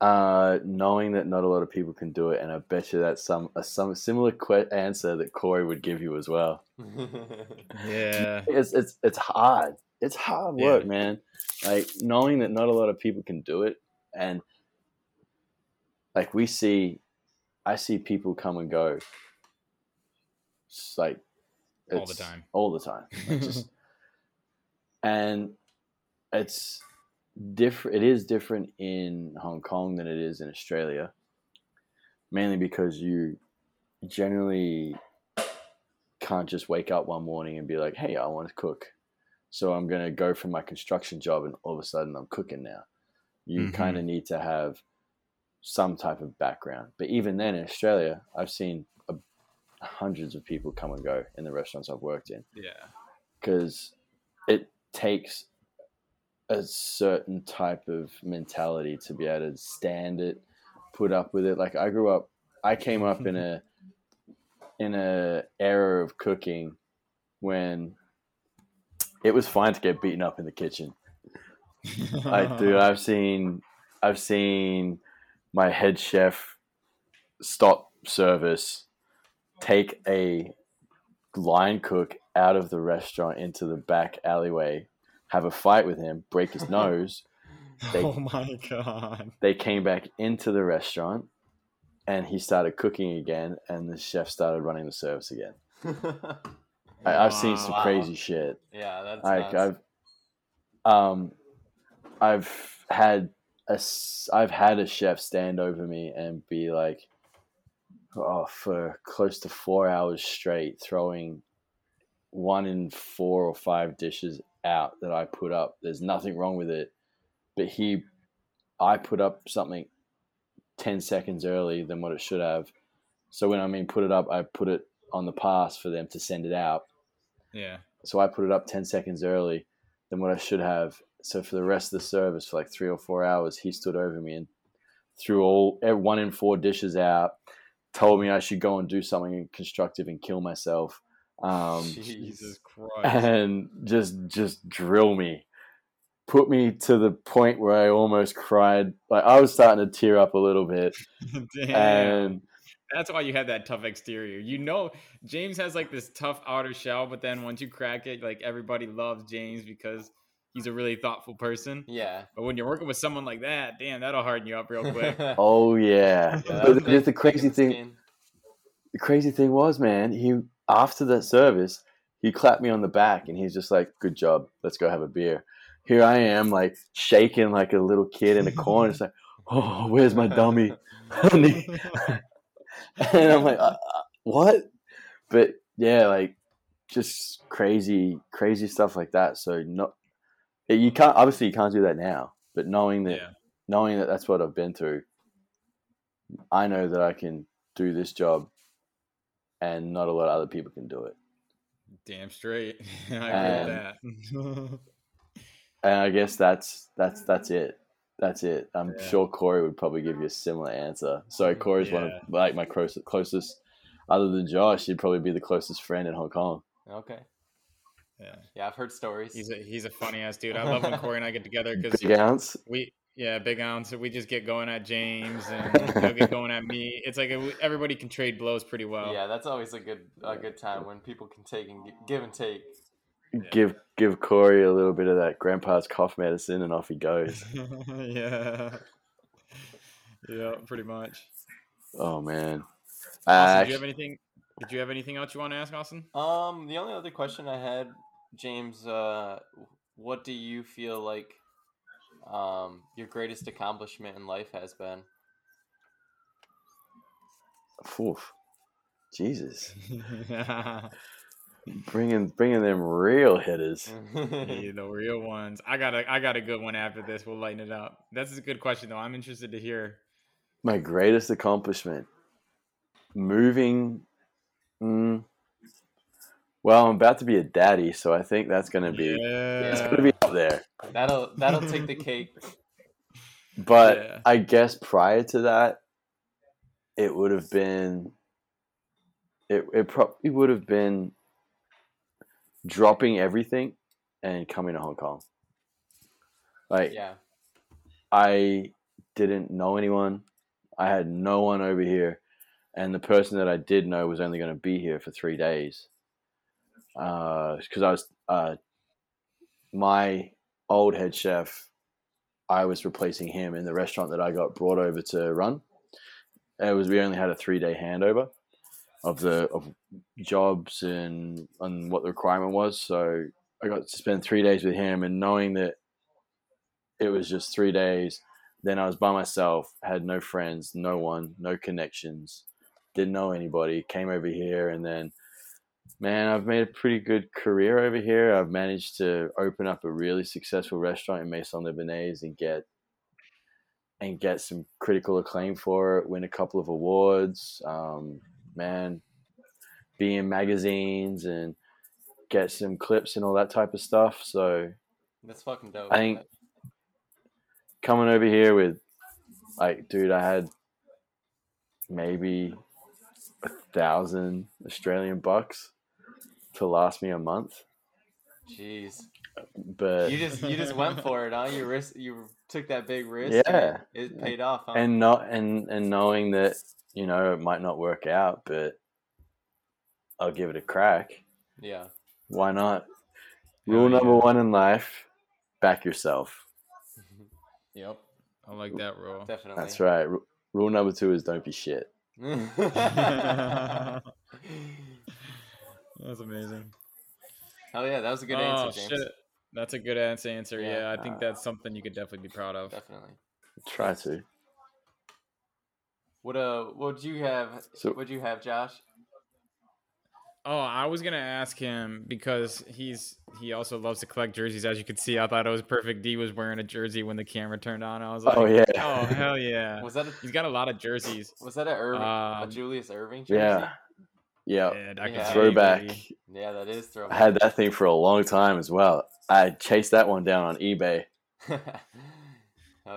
uh, knowing that not a lot of people can do it, and I bet you that's some a some similar que- answer that Corey would give you as well. Yeah, it's it's it's hard. It's hard work, yeah. man. Like knowing that not a lot of people can do it, and like we see, I see people come and go. It's like it's all the time, all the time, like just, and it's different. It is different in Hong Kong than it is in Australia, mainly because you generally can't just wake up one morning and be like, "Hey, I want to cook." So I'm going to go from my construction job and all of a sudden I'm cooking now. You mm-hmm. kind of need to have some type of background. But even then in Australia, I've seen a, hundreds of people come and go in the restaurants I've worked in. Yeah. Because it takes a certain type of mentality to be able to stand it, put up with it. Like I grew up, I came up in a in a era of cooking when it was fine to get beaten up in the kitchen. Like, dude, I've seen, I've seen my head chef stop service, take a line cook out of the restaurant into the back alleyway, have a fight with him, break his nose. They, oh my God. They came back into the restaurant and he started cooking again. And the chef started running the service again. I, I've seen some wow. crazy shit. Yeah, that's like nuts. I've, um, I've had a, I've had a chef stand over me and be like, oh, for close to four hours straight, throwing one in four or five dishes out that I put up. There's nothing wrong with it, but he, I put up something ten seconds early than what it should have. So when I mean put it up, I put it on the pass for them to send it out. Yeah. So I put it up ten seconds early than what I should have. So for the rest of the service, for like three or four hours, he stood over me and threw all one in four dishes out, told me I should go and do something constructive and kill myself. Um, Jesus Christ. And just just drill me. Put me to the point where I almost cried. Like, I was starting to tear up a little bit. Damn. And that's why you have that tough exterior. You know, James has like this tough outer shell, but then once you crack it, like everybody loves James because he's a really thoughtful person. Yeah. But when you're working with someone like that, damn, that'll harden you up real quick. Oh yeah. yeah but the, the crazy thing, skin. the crazy thing was, man, he after that service, he clapped me on the back and he's just like, "Good job. Let's go have a beer." Here I am, like, shaking like a little kid in a corner. It's like, oh, where's my dummy? And I'm like, uh, what? But, yeah, like, just crazy, crazy stuff like that. So, not, you can't, obviously, you can't do that now. But knowing that, yeah. knowing that that's what I've been through, I know that I can do this job and not a lot of other people can do it. Damn straight. I heard that. And I guess that's that's that's it. That's it. I'm yeah. sure Corey would probably give you a similar answer. So Corey's yeah. one of like my closest, closest, other than Josh, he'd probably be the closest friend in Hong Kong. Okay. Yeah, yeah, I've heard stories. He's a, he's a funny ass dude. I love when Corey and I get together because Big Ounce. We yeah, Big Ounce. We just get going at James and he'll get going at me. It's like a, everybody can trade blows pretty well. Yeah, that's always a good a good time when people can take and give and take. Yeah. Give give Corey a little bit of that grandpa's cough medicine and off he goes. yeah. Yeah, pretty much. Oh man. Austin, uh, did you have anything did you have anything else you want to ask, Austin? Um, the only other question I had, James, uh, what do you feel like um your greatest accomplishment in life has been? Oof. Jesus. Bringing, bringing them real hitters. Yeah, the real ones. I got a, I got a good one after this. We'll lighten it up. That's a good question, though. I'm interested to hear. My greatest accomplishment, moving. Mm, well, I'm about to be a daddy, so I think that's going to be, yeah. it's going to be up there. That'll, that'll take the cake. But yeah. I guess prior to that, it would have been. It, it probably would have been. Dropping everything and coming to Hong Kong. Like, yeah. I didn't know anyone. I had no one over here. And the person that I did know was only going to be here for three days. Because uh, I was, uh, my old head chef, I was replacing him in the restaurant that I got brought over to run. It was, we only had a three day handover. Of the of jobs and and what the requirement was, so I got to spend three days with him, and knowing that it was just three days, then I was by myself, had no friends, no one, no connections, didn't know anybody. Came over here, and then, man, I've made a pretty good career over here. I've managed to open up a really successful restaurant in Maison Le Bonaise and get and get some critical acclaim for it. Win a couple of awards. Um, man, be in magazines and get some clips and all that type of stuff. So that's fucking dope. I think coming over here with, like, dude, I had maybe a thousand Australian bucks to last me a month. Jeez. But you just you just went for it, huh? You risk, you took that big risk. Yeah, and it paid off. Huh? And not and and knowing that. You know, it might not work out, but I'll give it a crack. Yeah. Why not? Rule yeah, number yeah. one in life, back yourself. Yep. I like that rule. Definitely. That's right. R- rule number two is don't be shit. That's amazing. Hell yeah, that was a good oh, answer, James. Shit. That's a good ass answer. Yeah, yeah I think uh, that's something you could definitely be proud of. Definitely. Try to. What uh? What'd you have? So, what'd you have, Josh? Oh, I was gonna ask him because he's he also loves to collect jerseys. As you can see, I thought it was perfect. D was wearing a jersey when the camera turned on. I was like, oh yeah, oh hell yeah. Was that? A, he's got a lot of jerseys. Was that a Irving? Um, a Julius Irving jersey? Yeah, yeah. yeah, Doctor yeah. Throwback. Yeah, that is throwback. I had that thing for a long time as well. I chased that one down on eBay. Oh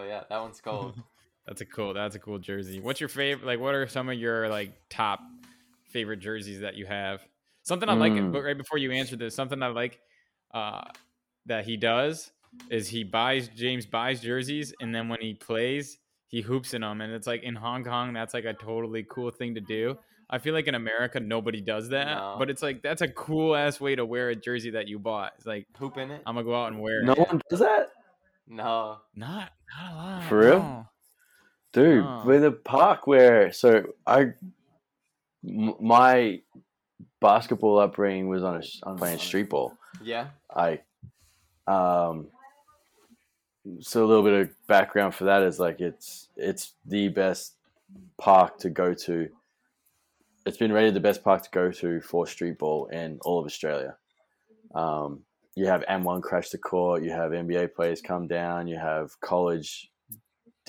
yeah, that one's cold. That's a cool, that's a cool jersey. What's your favorite, like, what are some of your, like, top favorite jerseys that you have? Something I like, mm. right before you answer this, something I like uh, that he does is he buys, James buys jerseys, and then when he plays, he hoops in them. And it's like in Hong Kong, that's like a totally cool thing to do. I feel like in America, nobody does that. No. But it's like, that's a cool ass way to wear a jersey that you bought. It's like, hoop in it. I'm going to go out and wear it. No one does that? No. Not, not a lot. For real? No. Dude, no. With the park wear. So I, my basketball upbringing was on, a, on playing street ball. Yeah. I, um, so a little bit of background for that is like, it's, it's the best park to go to. It's been rated the best park to go to for street ball in all of Australia. Um, you have M one crash the court. You have N B A players come down. You have college,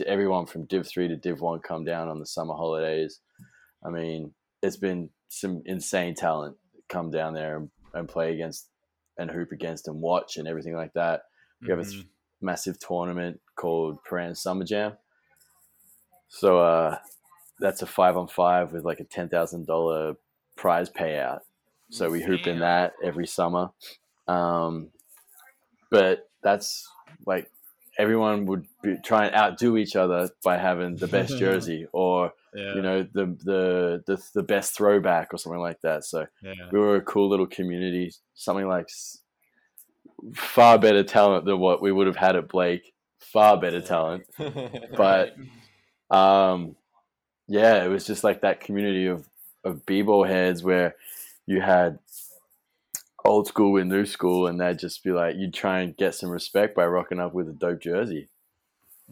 everyone from Div three to Div one come down on the summer holidays. I mean, it's been some insane talent come down there and, and play against and hoop against and watch and everything like that. We mm-hmm. have a th- massive tournament called Paran Summer Jam. So, uh, that's a five on five with like a ten thousand dollars prize payout. So we hoop in that every summer. Um, but that's like everyone would be, try and outdo each other by having the best jersey or, yeah. you know, the, the, the, the best throwback or something like that. So yeah. we were a cool little community, something like far better talent than what we would have had at Blake, far better yeah. talent. But, um, yeah, it was just like that community of, of b-ball heads where you had old school and new school, and they'd just be like, you'd try and get some respect by rocking up with a dope jersey.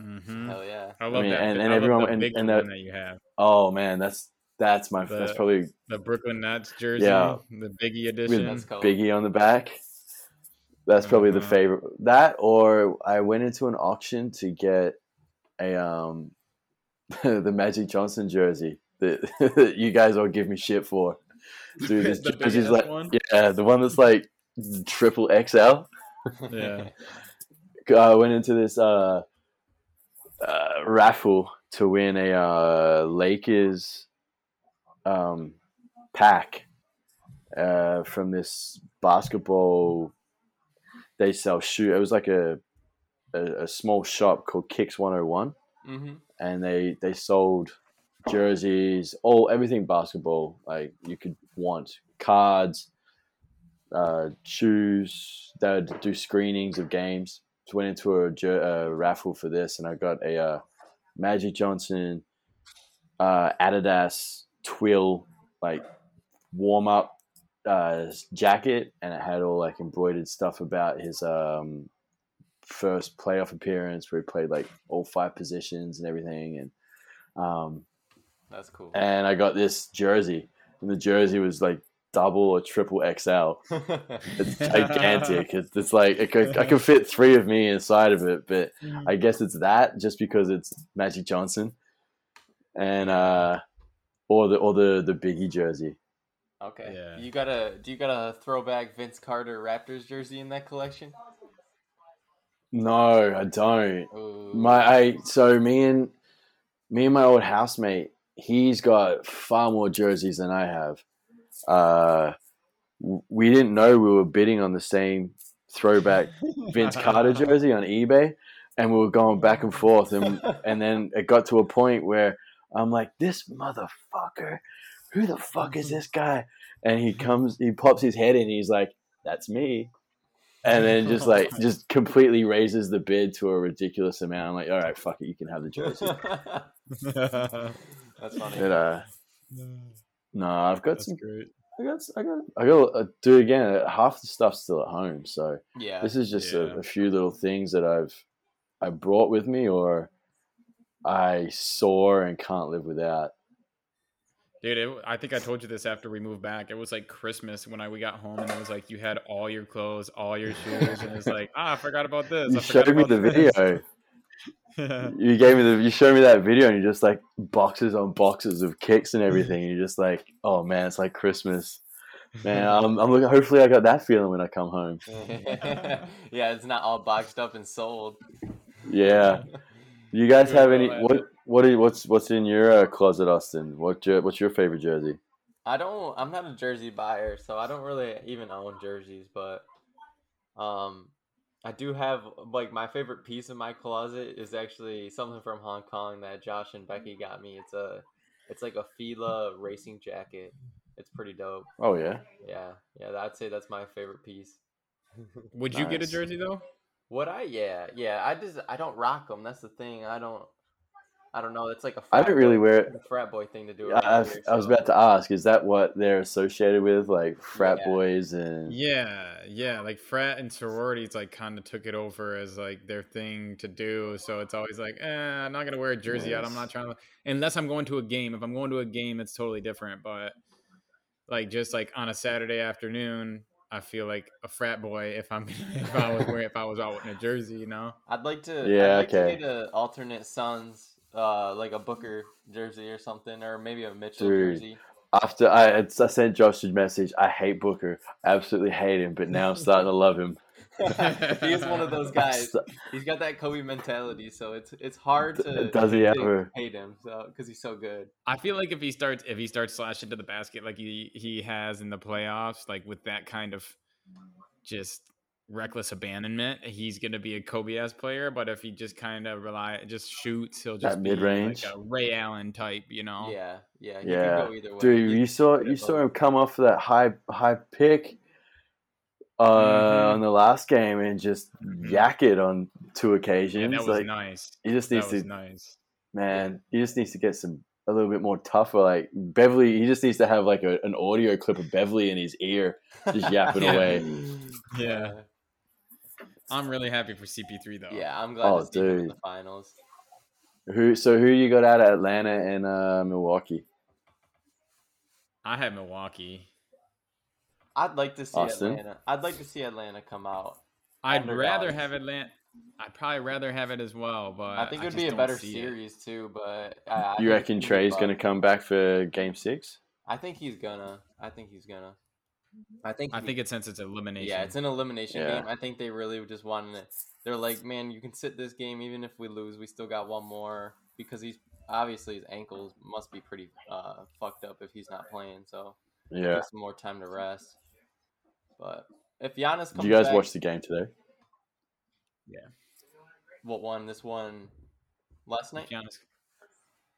Mm-hmm. Hell yeah. I love I mean, that. And, and I everyone, love the big and, and that, that you have. Oh, man, that's that's my the, that's probably the Brooklyn Nets jersey, yeah, the Biggie edition. With Biggie on the back. That's probably uh-huh. the favorite. That or I went into an auction to get a um. the Magic Johnson jersey that, that you guys all give me shit for. Dude, this jersey's like, one? yeah, the one that's like triple X L. Yeah. I went into this uh, uh, raffle to win a uh, Lakers um, pack uh, from this basketball. They sell shoe. It was like a, a, a small shop called Kicks one oh one. Mm-hmm. And they, they sold jerseys, all everything basketball like you could want, cards, uh, shoes. They would do screenings of games. So went into a, a raffle for this, and I got a uh, Magic Johnson, uh, Adidas twill like warm up uh, jacket, and it had all like embroidered stuff about his. Um, first playoff appearance where he played like all five positions and everything, and um that's cool. And I got this jersey, and the jersey was like double or triple X L. It's gigantic. It's, it's like it could, I can fit three of me inside of it, but I guess it's that just because it's Magic Johnson, and uh or the or the the Biggie jersey. Okay, yeah. you got a do you got a throwback Vince Carter Raptors jersey in that collection? No, I don't. Ooh. My, I so me and me and my old housemate, he's got far more jerseys than I have. Uh, we didn't know we were bidding on the same throwback Vince Carter jersey on eBay, and we were going back and forth, and and then it got to a point where I'm like, this motherfucker, who the fuck is this guy? And he comes, he pops his head in, and he's like, that's me. And then just like, just completely raises the bid to a ridiculous amount. I'm like, all right, fuck it, you can have the jersey. That's funny. But, uh, no, I've got That's some. Great. I got, I got, I got. Uh, dude, again, half the stuff's still at home, so yeah, this is just yeah. a, a few little things that I've, I brought with me, or I saw and can't live without. Dude, it, I think I told you this after we moved back. It was like Christmas when I we got home, and it was like you had all your clothes, all your shoes, and it was like, ah, I forgot about this. You I showed me the this. video. yeah. You gave me the. You showed me that video, and you're just like boxes on boxes of kicks and everything. And you're just like, oh man, it's like Christmas, man. I'm, I'm looking. Hopefully, I got that feeling when I come home. Yeah, it's not all boxed up and sold. Yeah. You guys have any what? What are you, what's what's in your uh, closet, Austin? What what's your favorite jersey? I don't. I'm not a jersey buyer, so I don't really even own jerseys. But um, I do have, like, my favorite piece in my closet is actually something from Hong Kong that Josh and Becky got me. It's a, it's like a Fila racing jacket. It's pretty dope. Oh yeah. Yeah, yeah. I'd say that's my favorite piece. Would you nice. get a jersey though? Would I? Yeah, yeah. I just I don't rock them. That's the thing. I don't. I don't know. It's like a frat I didn't really boy, wear it. A frat boy thing to do. Yeah, I, here, so. I was about to ask, is that what they're associated with, like frat yeah. boys and? Yeah, yeah. Like frat and sororities, like kind of took it over as like their thing to do. So it's always like, eh, I'm not gonna wear a jersey nice. out. I'm not trying to, unless I'm going to a game. If I'm going to a game, it's totally different. But like just like on a Saturday afternoon, I feel like a frat boy if I'm if I was wearing if I was out in a jersey, you know. I'd like to. Yeah. I'd like okay. to get an alternate Suns. Uh, like a Booker jersey or something, or maybe a Mitchell Dude, jersey. After I, I sent Josh a message, I hate Booker, absolutely hate him, but now I'm starting to love him. He is one of those guys. He's got that Kobe mentality, so it's it's hard to Does he ever. hate him, so because he's so good. I feel like if he starts if he starts slashing to the basket like he he has in the playoffs, like with that kind of just reckless abandonment, he's gonna be a Kobe-esque player. But if he just kind of rely, just shoots, he'll just that be mid-range, like a Ray Allen type, you know. Yeah, yeah, he yeah. Can go either way. Dude, you saw you saw him come off that high high pick uh, mm-hmm. on the last game and just yak it on two occasions. Yeah, that was like, nice. He just needs that was to, nice. man. Yeah. He just needs to get some a little bit more tougher. Like Beverly, he just needs to have like a, an audio clip of Beverly in his ear, just yapping yeah. away. Yeah. I'm really happy for C P three though. Yeah, I'm glad oh, to see him in the finals. Who? So who you got out of Atlanta and uh, Milwaukee? I had Milwaukee. I'd like to see Austin. Atlanta. I'd like to see Atlanta come out. I'd rather dollars. have Atlanta. I'd probably rather have it as well, but I think it would be a better series it. too. But I, I you reckon Trey's gonna come back for Game Six? I think he's gonna. I think he's gonna. I think I he, think it's since it's elimination. Yeah, it's an elimination yeah. game. I think they really just wanted it. They're like, man, you can sit this game even if we lose. We still got one more because he's obviously his ankles must be pretty uh, fucked up if he's not playing. So yeah, some more time to rest. But if Giannis comes back, did you guys back, watch the game today? Yeah. What one? This one last night. Giannis.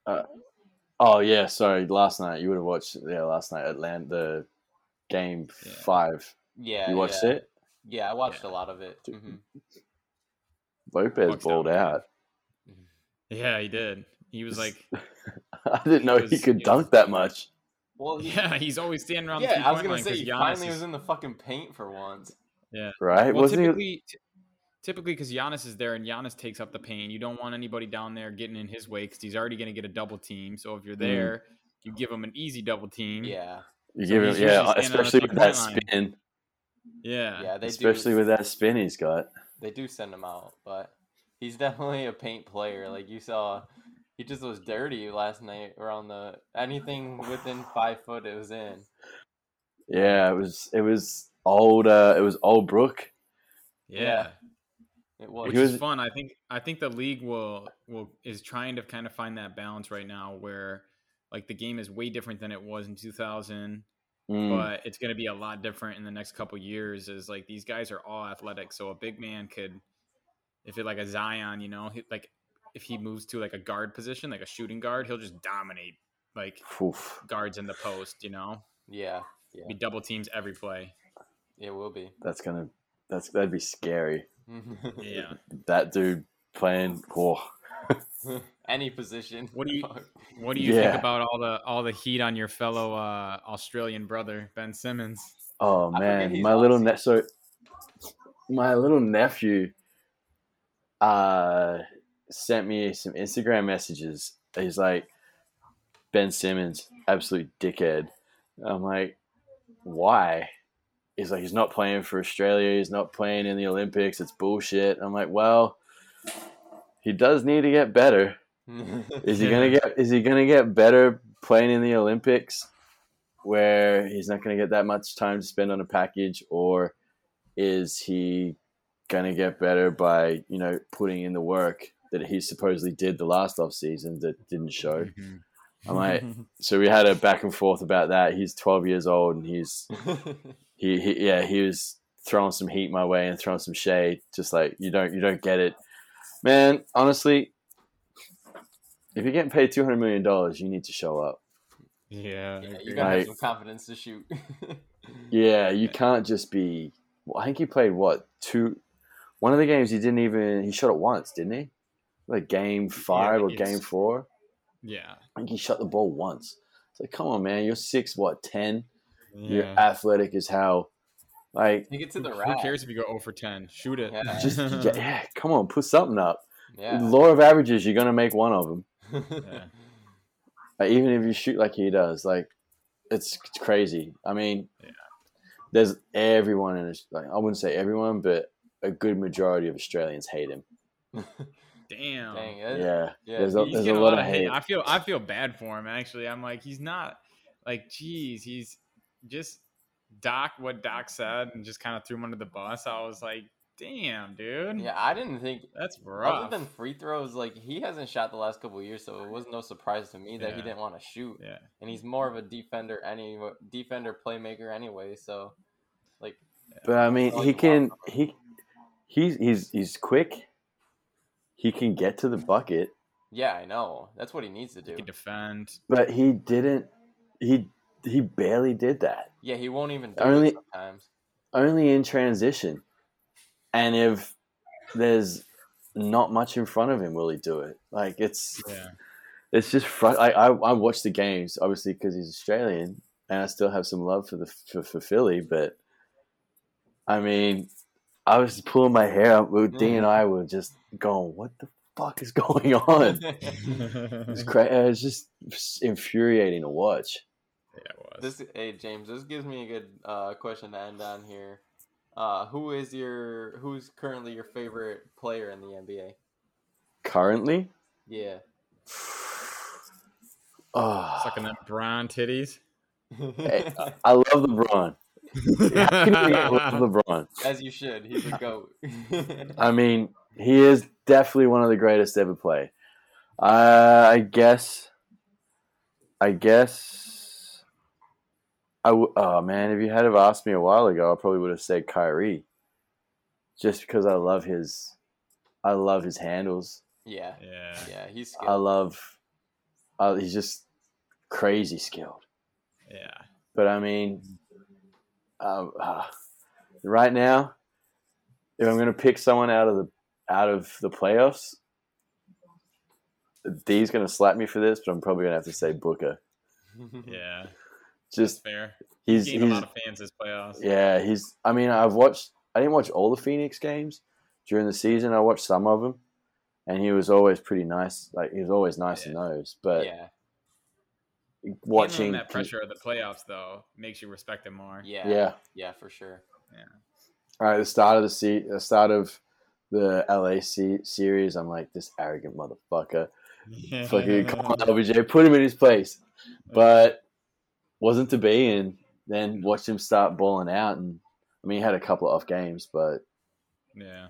Uh, oh yeah, sorry. Last night you would have watched. Yeah, last night Atlanta. The, Game yeah. five. Yeah. You watched yeah. it? Yeah, I watched yeah. a lot of it. Mm-hmm. Lopez balled out. out. Yeah, he did. He was like... I didn't know he, was, he could he dunk was... that much. Well, he... Yeah, he's always standing around yeah, the three-point line. Yeah, I was going to say, he finally is... was in the fucking paint for once. Yeah. Right? Well, Wasn't typically, he... typically because Giannis is there and Giannis takes up the paint, you don't want anybody down there getting in his way because he's already going to get a double team. So if you're there, mm. you give him an easy double team. Yeah. You so give him, yeah, especially with that line. spin. Yeah, yeah, they especially do, with that spin he's got. They do send him out, but he's definitely a paint player. Like you saw, he just was dirty last night around the anything within five foot. It was in. Yeah, it was. It was old. Uh, it was old Brook. Yeah, yeah. It was. Which was fun. I think. I think the league will will is trying to kind of find that balance right now where. Like, the game is way different than it was in two thousand, mm. but it's going to be a lot different in the next couple of years is, like, these guys are all athletic, so a big man could, if it like a Zion, you know, he, like, if he moves to, like, a guard position, like a shooting guard, he'll just dominate, like, Oof. guards in the post, you know? Yeah. yeah. It'll be double teams every play. It will be. That's going to – that's that'd be scary. yeah. That dude playing oh. – any position. What do you What do you yeah. think about all the all the heat on your fellow uh, Australian brother Ben Simmons? Oh man, my little ne- so my little nephew uh, sent me some Instagram messages. He's like, Ben Simmons, absolute dickhead. I'm like, why? He's like, he's not playing for Australia. He's not playing in the Olympics. It's bullshit. I'm like, well, he does need to get better. Is he gonna get? Is he gonna get better playing in the Olympics, where he's not gonna get that much time to spend on a package, or is he gonna get better by you know putting in the work that he supposedly did the last off season that didn't show? Mm-hmm. I'm like, so we had a back and forth about that. He's twelve years old, and he's he, he yeah he was throwing some heat my way and throwing some shade, just like, you don't you don't get it, man. Honestly, if you're getting paid two hundred million dollars, you need to show up. Yeah, yeah you gotta like, have some confidence to shoot. Yeah, you can't just be. Well, I think he played what two. One of the games he didn't even he shot it once, didn't he? Like game five yeah, or game four. Yeah, I think he shot the ball once. It's like, come on, man, you're six, what ten? Yeah. You're athletic as hell. Like, you get to the who, who cares if you go zero for ten? Shoot it. Yeah. Just yeah, come on, put something up. Yeah. Law of averages, you're gonna make one of them. Yeah. Like, even if you shoot like he does, like it's, it's crazy. I mean, yeah. There's everyone in his, like I wouldn't say everyone, but a good majority of Australians hate him. Damn. Dang, that, yeah. yeah. There's a, there's a lot, lot of hate. hate. I feel I feel bad for him actually. I'm like, he's not like, geez, he's just Doc. What Doc said and just kind of threw him under the bus. I was like, damn, dude. Yeah, I didn't think that's rough. Other than free throws, like he hasn't shot the last couple of years, so it was no surprise to me that yeah. he didn't want to shoot. Yeah, and he's more of a defender, any defender playmaker anyway. So, like, but I mean, he can he he's he's he's quick. He can get to the bucket. Yeah, I know. That's what he needs to do. He can defend, but he didn't. He he barely did that. Yeah, he won't even do only, it sometimes. Only in transition. And if there's not much in front of him, will he do it? Like, it's yeah. it's just – I, I I watch the games, obviously, because he's Australian, and I still have some love for the for, for Philly. But, I mean, I was pulling my hair up. Mm. Dean and I were just going, what the fuck is going on? It's cra- it was just infuriating to watch. Yeah, it was. This, hey, James, this gives me a good uh, question to end on here. Uh, who is your who's currently your favorite player in the N B A? Currently? Yeah. Oh. Sucking that Bron titties. Hey, I love LeBron. How can we love LeBron? As you should. He's a GOAT. I mean, he is definitely one of the greatest to ever play. Uh, I guess. I guess. I w- oh, man, if you had have asked me a while ago, I probably would have said Kyrie just because I love his I love his handles. Yeah. Yeah, yeah he's skilled. I love uh, – he's just crazy skilled. Yeah. But, I mean, uh, uh, right now, if I'm going to pick someone out of the out of the playoffs, D's going to slap me for this, but I'm probably going to have to say Booker. Yeah. Just that's fair. He's, he's, he's a lot of fans this playoffs. Yeah, he's. I mean, I've watched. I didn't watch all the Phoenix games during the season. I watched some of them, and he was always pretty nice. Like he was always nice yeah. in those. But yeah, watching that pressure of the playoffs though makes you respect him more. Yeah, yeah, yeah, for sure. Yeah. All right, the start of the se- the start of the L A C- series. I'm like, this arrogant motherfucker. Yeah. Fucking come on, L B J, put him in his place. But. Wasn't to be, and then watched him start balling out. And I mean, he had a couple of off games, but yeah,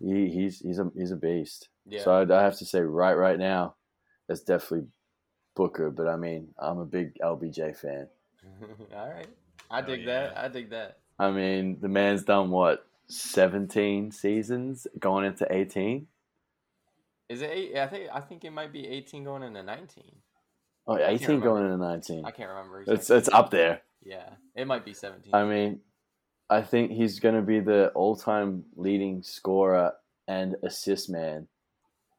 he, he's he's a he's a beast. Yeah. So I, I have to say, right right now, it's definitely Booker. But I mean, I'm a big L B J fan. All right, I dig oh, yeah. that. I dig that. I mean, the man's done what seventeen seasons, going into eighteen. Is it eight? I think I think it might be eighteen going into nineteen. Oh, eighteen going into nineteen. I can't remember. Exactly. It's it's up there. Yeah, it might be seventeen. I mean, I think he's going to be the all-time leading scorer and assist man.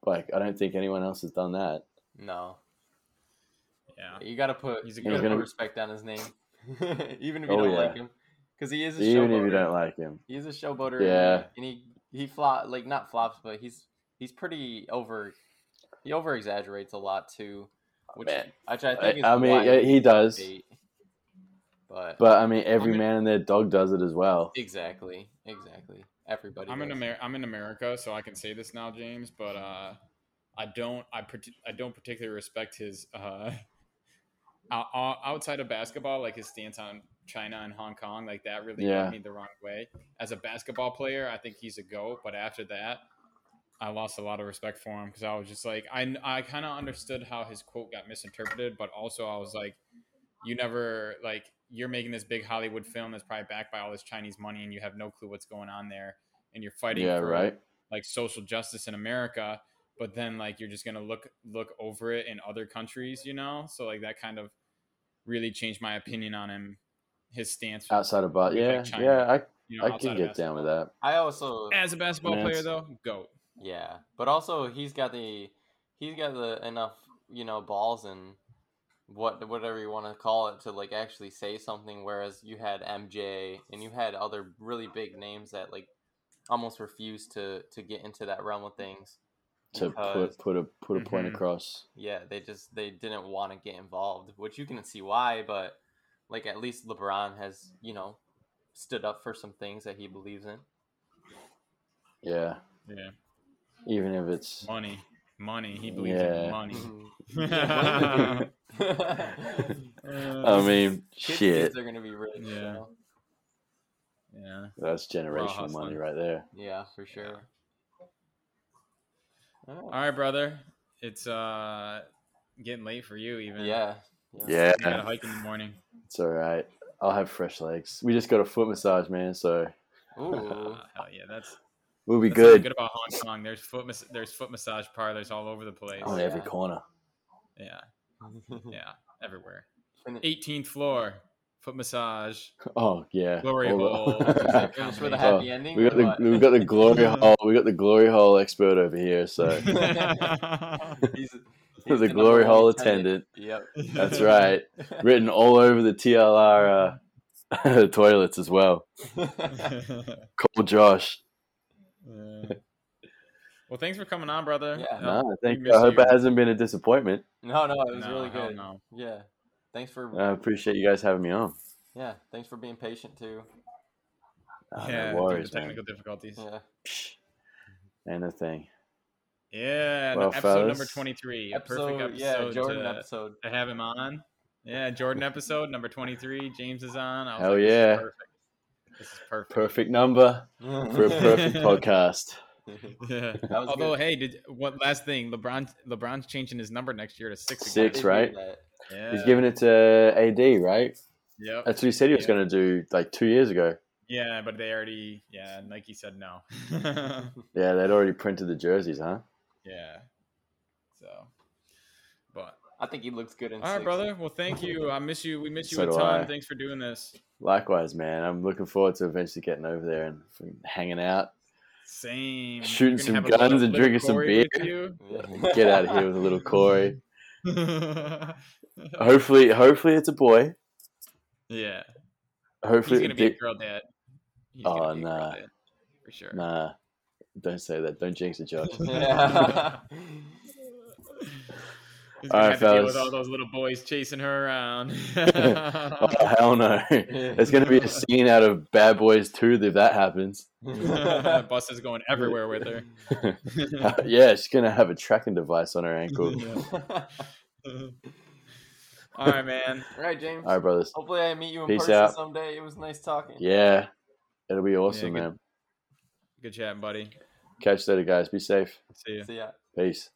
Like, I don't think anyone else has done that. No. Yeah. You got to put he's a good he's gonna... respect on his name, even if you oh, don't yeah. like him, because he is a even showboater. If you don't like him. He's a showboater. Yeah. And he he flop like not flops, but he's he's pretty over. He over exaggerates a lot too. Which, man. Which I think is I mean, yeah, he does. Debate, but, but, I mean, every in, man and their dog does it as well. Exactly. Exactly. Everybody I'm does. in Amer- I'm in America, so I can say this now, James, but uh, I don't I, part- I don't particularly respect his uh, – outside of basketball, like his stance on China and Hong Kong, like that really yeah. rubbed me the wrong way. As a basketball player, I think he's a GOAT, but after that, I lost a lot of respect for him because I was just like, I, I kind of understood how his quote got misinterpreted, but also I was like, you never, like, you're making this big Hollywood film that's probably backed by all this Chinese money and you have no clue what's going on there, and you're fighting yeah, for right. like social justice in America, but then like you're just going to look look over it in other countries, you know? So like that kind of really changed my opinion on him, his stance outside of like, yeah, China, yeah, I you know, I can get down with that. I also as a basketball man, player though, GOAT. Yeah, but also he's got the he's got the enough, you know, balls and what whatever you want to call it to like actually say something, whereas you had M J and you had other really big names that like almost refused to to get into that realm of things to put put a put a point mm-hmm. across. Yeah, they just they didn't want to get involved, which you can see why, but like at least LeBron has, you know, stood up for some things that he believes in. Yeah. Yeah. Even if it's money, money, he believes yeah. in money. I mean, kids, shit. Kids are gonna be rich. Yeah, you know? Yeah. That's generational money right there. Yeah, for sure. Oh. All right, brother. It's uh getting late for you, even. Yeah. Yeah. You gotta hike in the morning. It's all right. I'll have fresh legs. We just got a foot massage, man. So. Ooh. uh, hell yeah! That's. We'll be That's good. Good about Hong Kong. There's foot mas- there's foot massage parlors all over the place. On oh, yeah. every corner. Yeah, yeah, everywhere. eighteenth floor foot massage. Oh yeah. Glory hole. Just for the happy oh, ending. We got the what? we got the glory hole. We got the glory hole expert over here. So. he's, he's the glory hole attendant. Yep. That's right. Written all over the T L R uh, toilets as well. Call Josh. Yeah. Well, thanks for coming on, brother. Yeah. No, no, thank you. I hope you. It hasn't been a disappointment. No, no, it was no, really good. No. Yeah. Thanks for. I appreciate you guys having me on. Yeah. Thanks for being patient too. Oh, yeah. No worries, the technical man. difficulties. Yeah. And the thing. Yeah. Well, episode fellas. number twenty-three. Episode, a perfect episode. Yeah, Jordan to, episode. To have him on. Yeah, Jordan episode number twenty-three. James is on. I was Hell like, yeah. Perfect. This is perfect. Perfect number for a perfect podcast. Yeah. Although, good. hey, did what last thing? LeBron, LeBron's changing his number next year to six. Six, again. right? Yeah. He's giving it to A D, right? Yeah. That's what he said he was yeah. going to do like two years ago. Yeah, but they already. Yeah, Nike said no. Yeah, they'd already printed the jerseys, huh? Yeah. So, but I think he looks good in. All right, six. brother. Well, thank you. I miss you. We miss you so a ton. I. Thanks for doing this. Likewise, man. I'm looking forward to eventually getting over there and hanging out. Same. Shooting some guns and drinking some beer. Get out of here with a little Corey. hopefully, hopefully it's a boy. Yeah. Hopefully he's gonna be a girl dad. Oh nah, for sure. Nah, don't say that. Don't jinx it, Josh. Yeah. He's going to have to deal with all those little boys chasing her around. Oh, hell no. It's going to be a scene out of Bad Boys two if that happens. Bus is going everywhere with her. Yeah, she's going to have a tracking device on her ankle. All right, man. All right, James. All right, brothers. Hopefully I meet you in Peace person out. someday. It was nice talking. Yeah, it'll be awesome, yeah, good, man. Good chatting, buddy. Catch you later, guys. Be safe. See ya. See ya. Peace.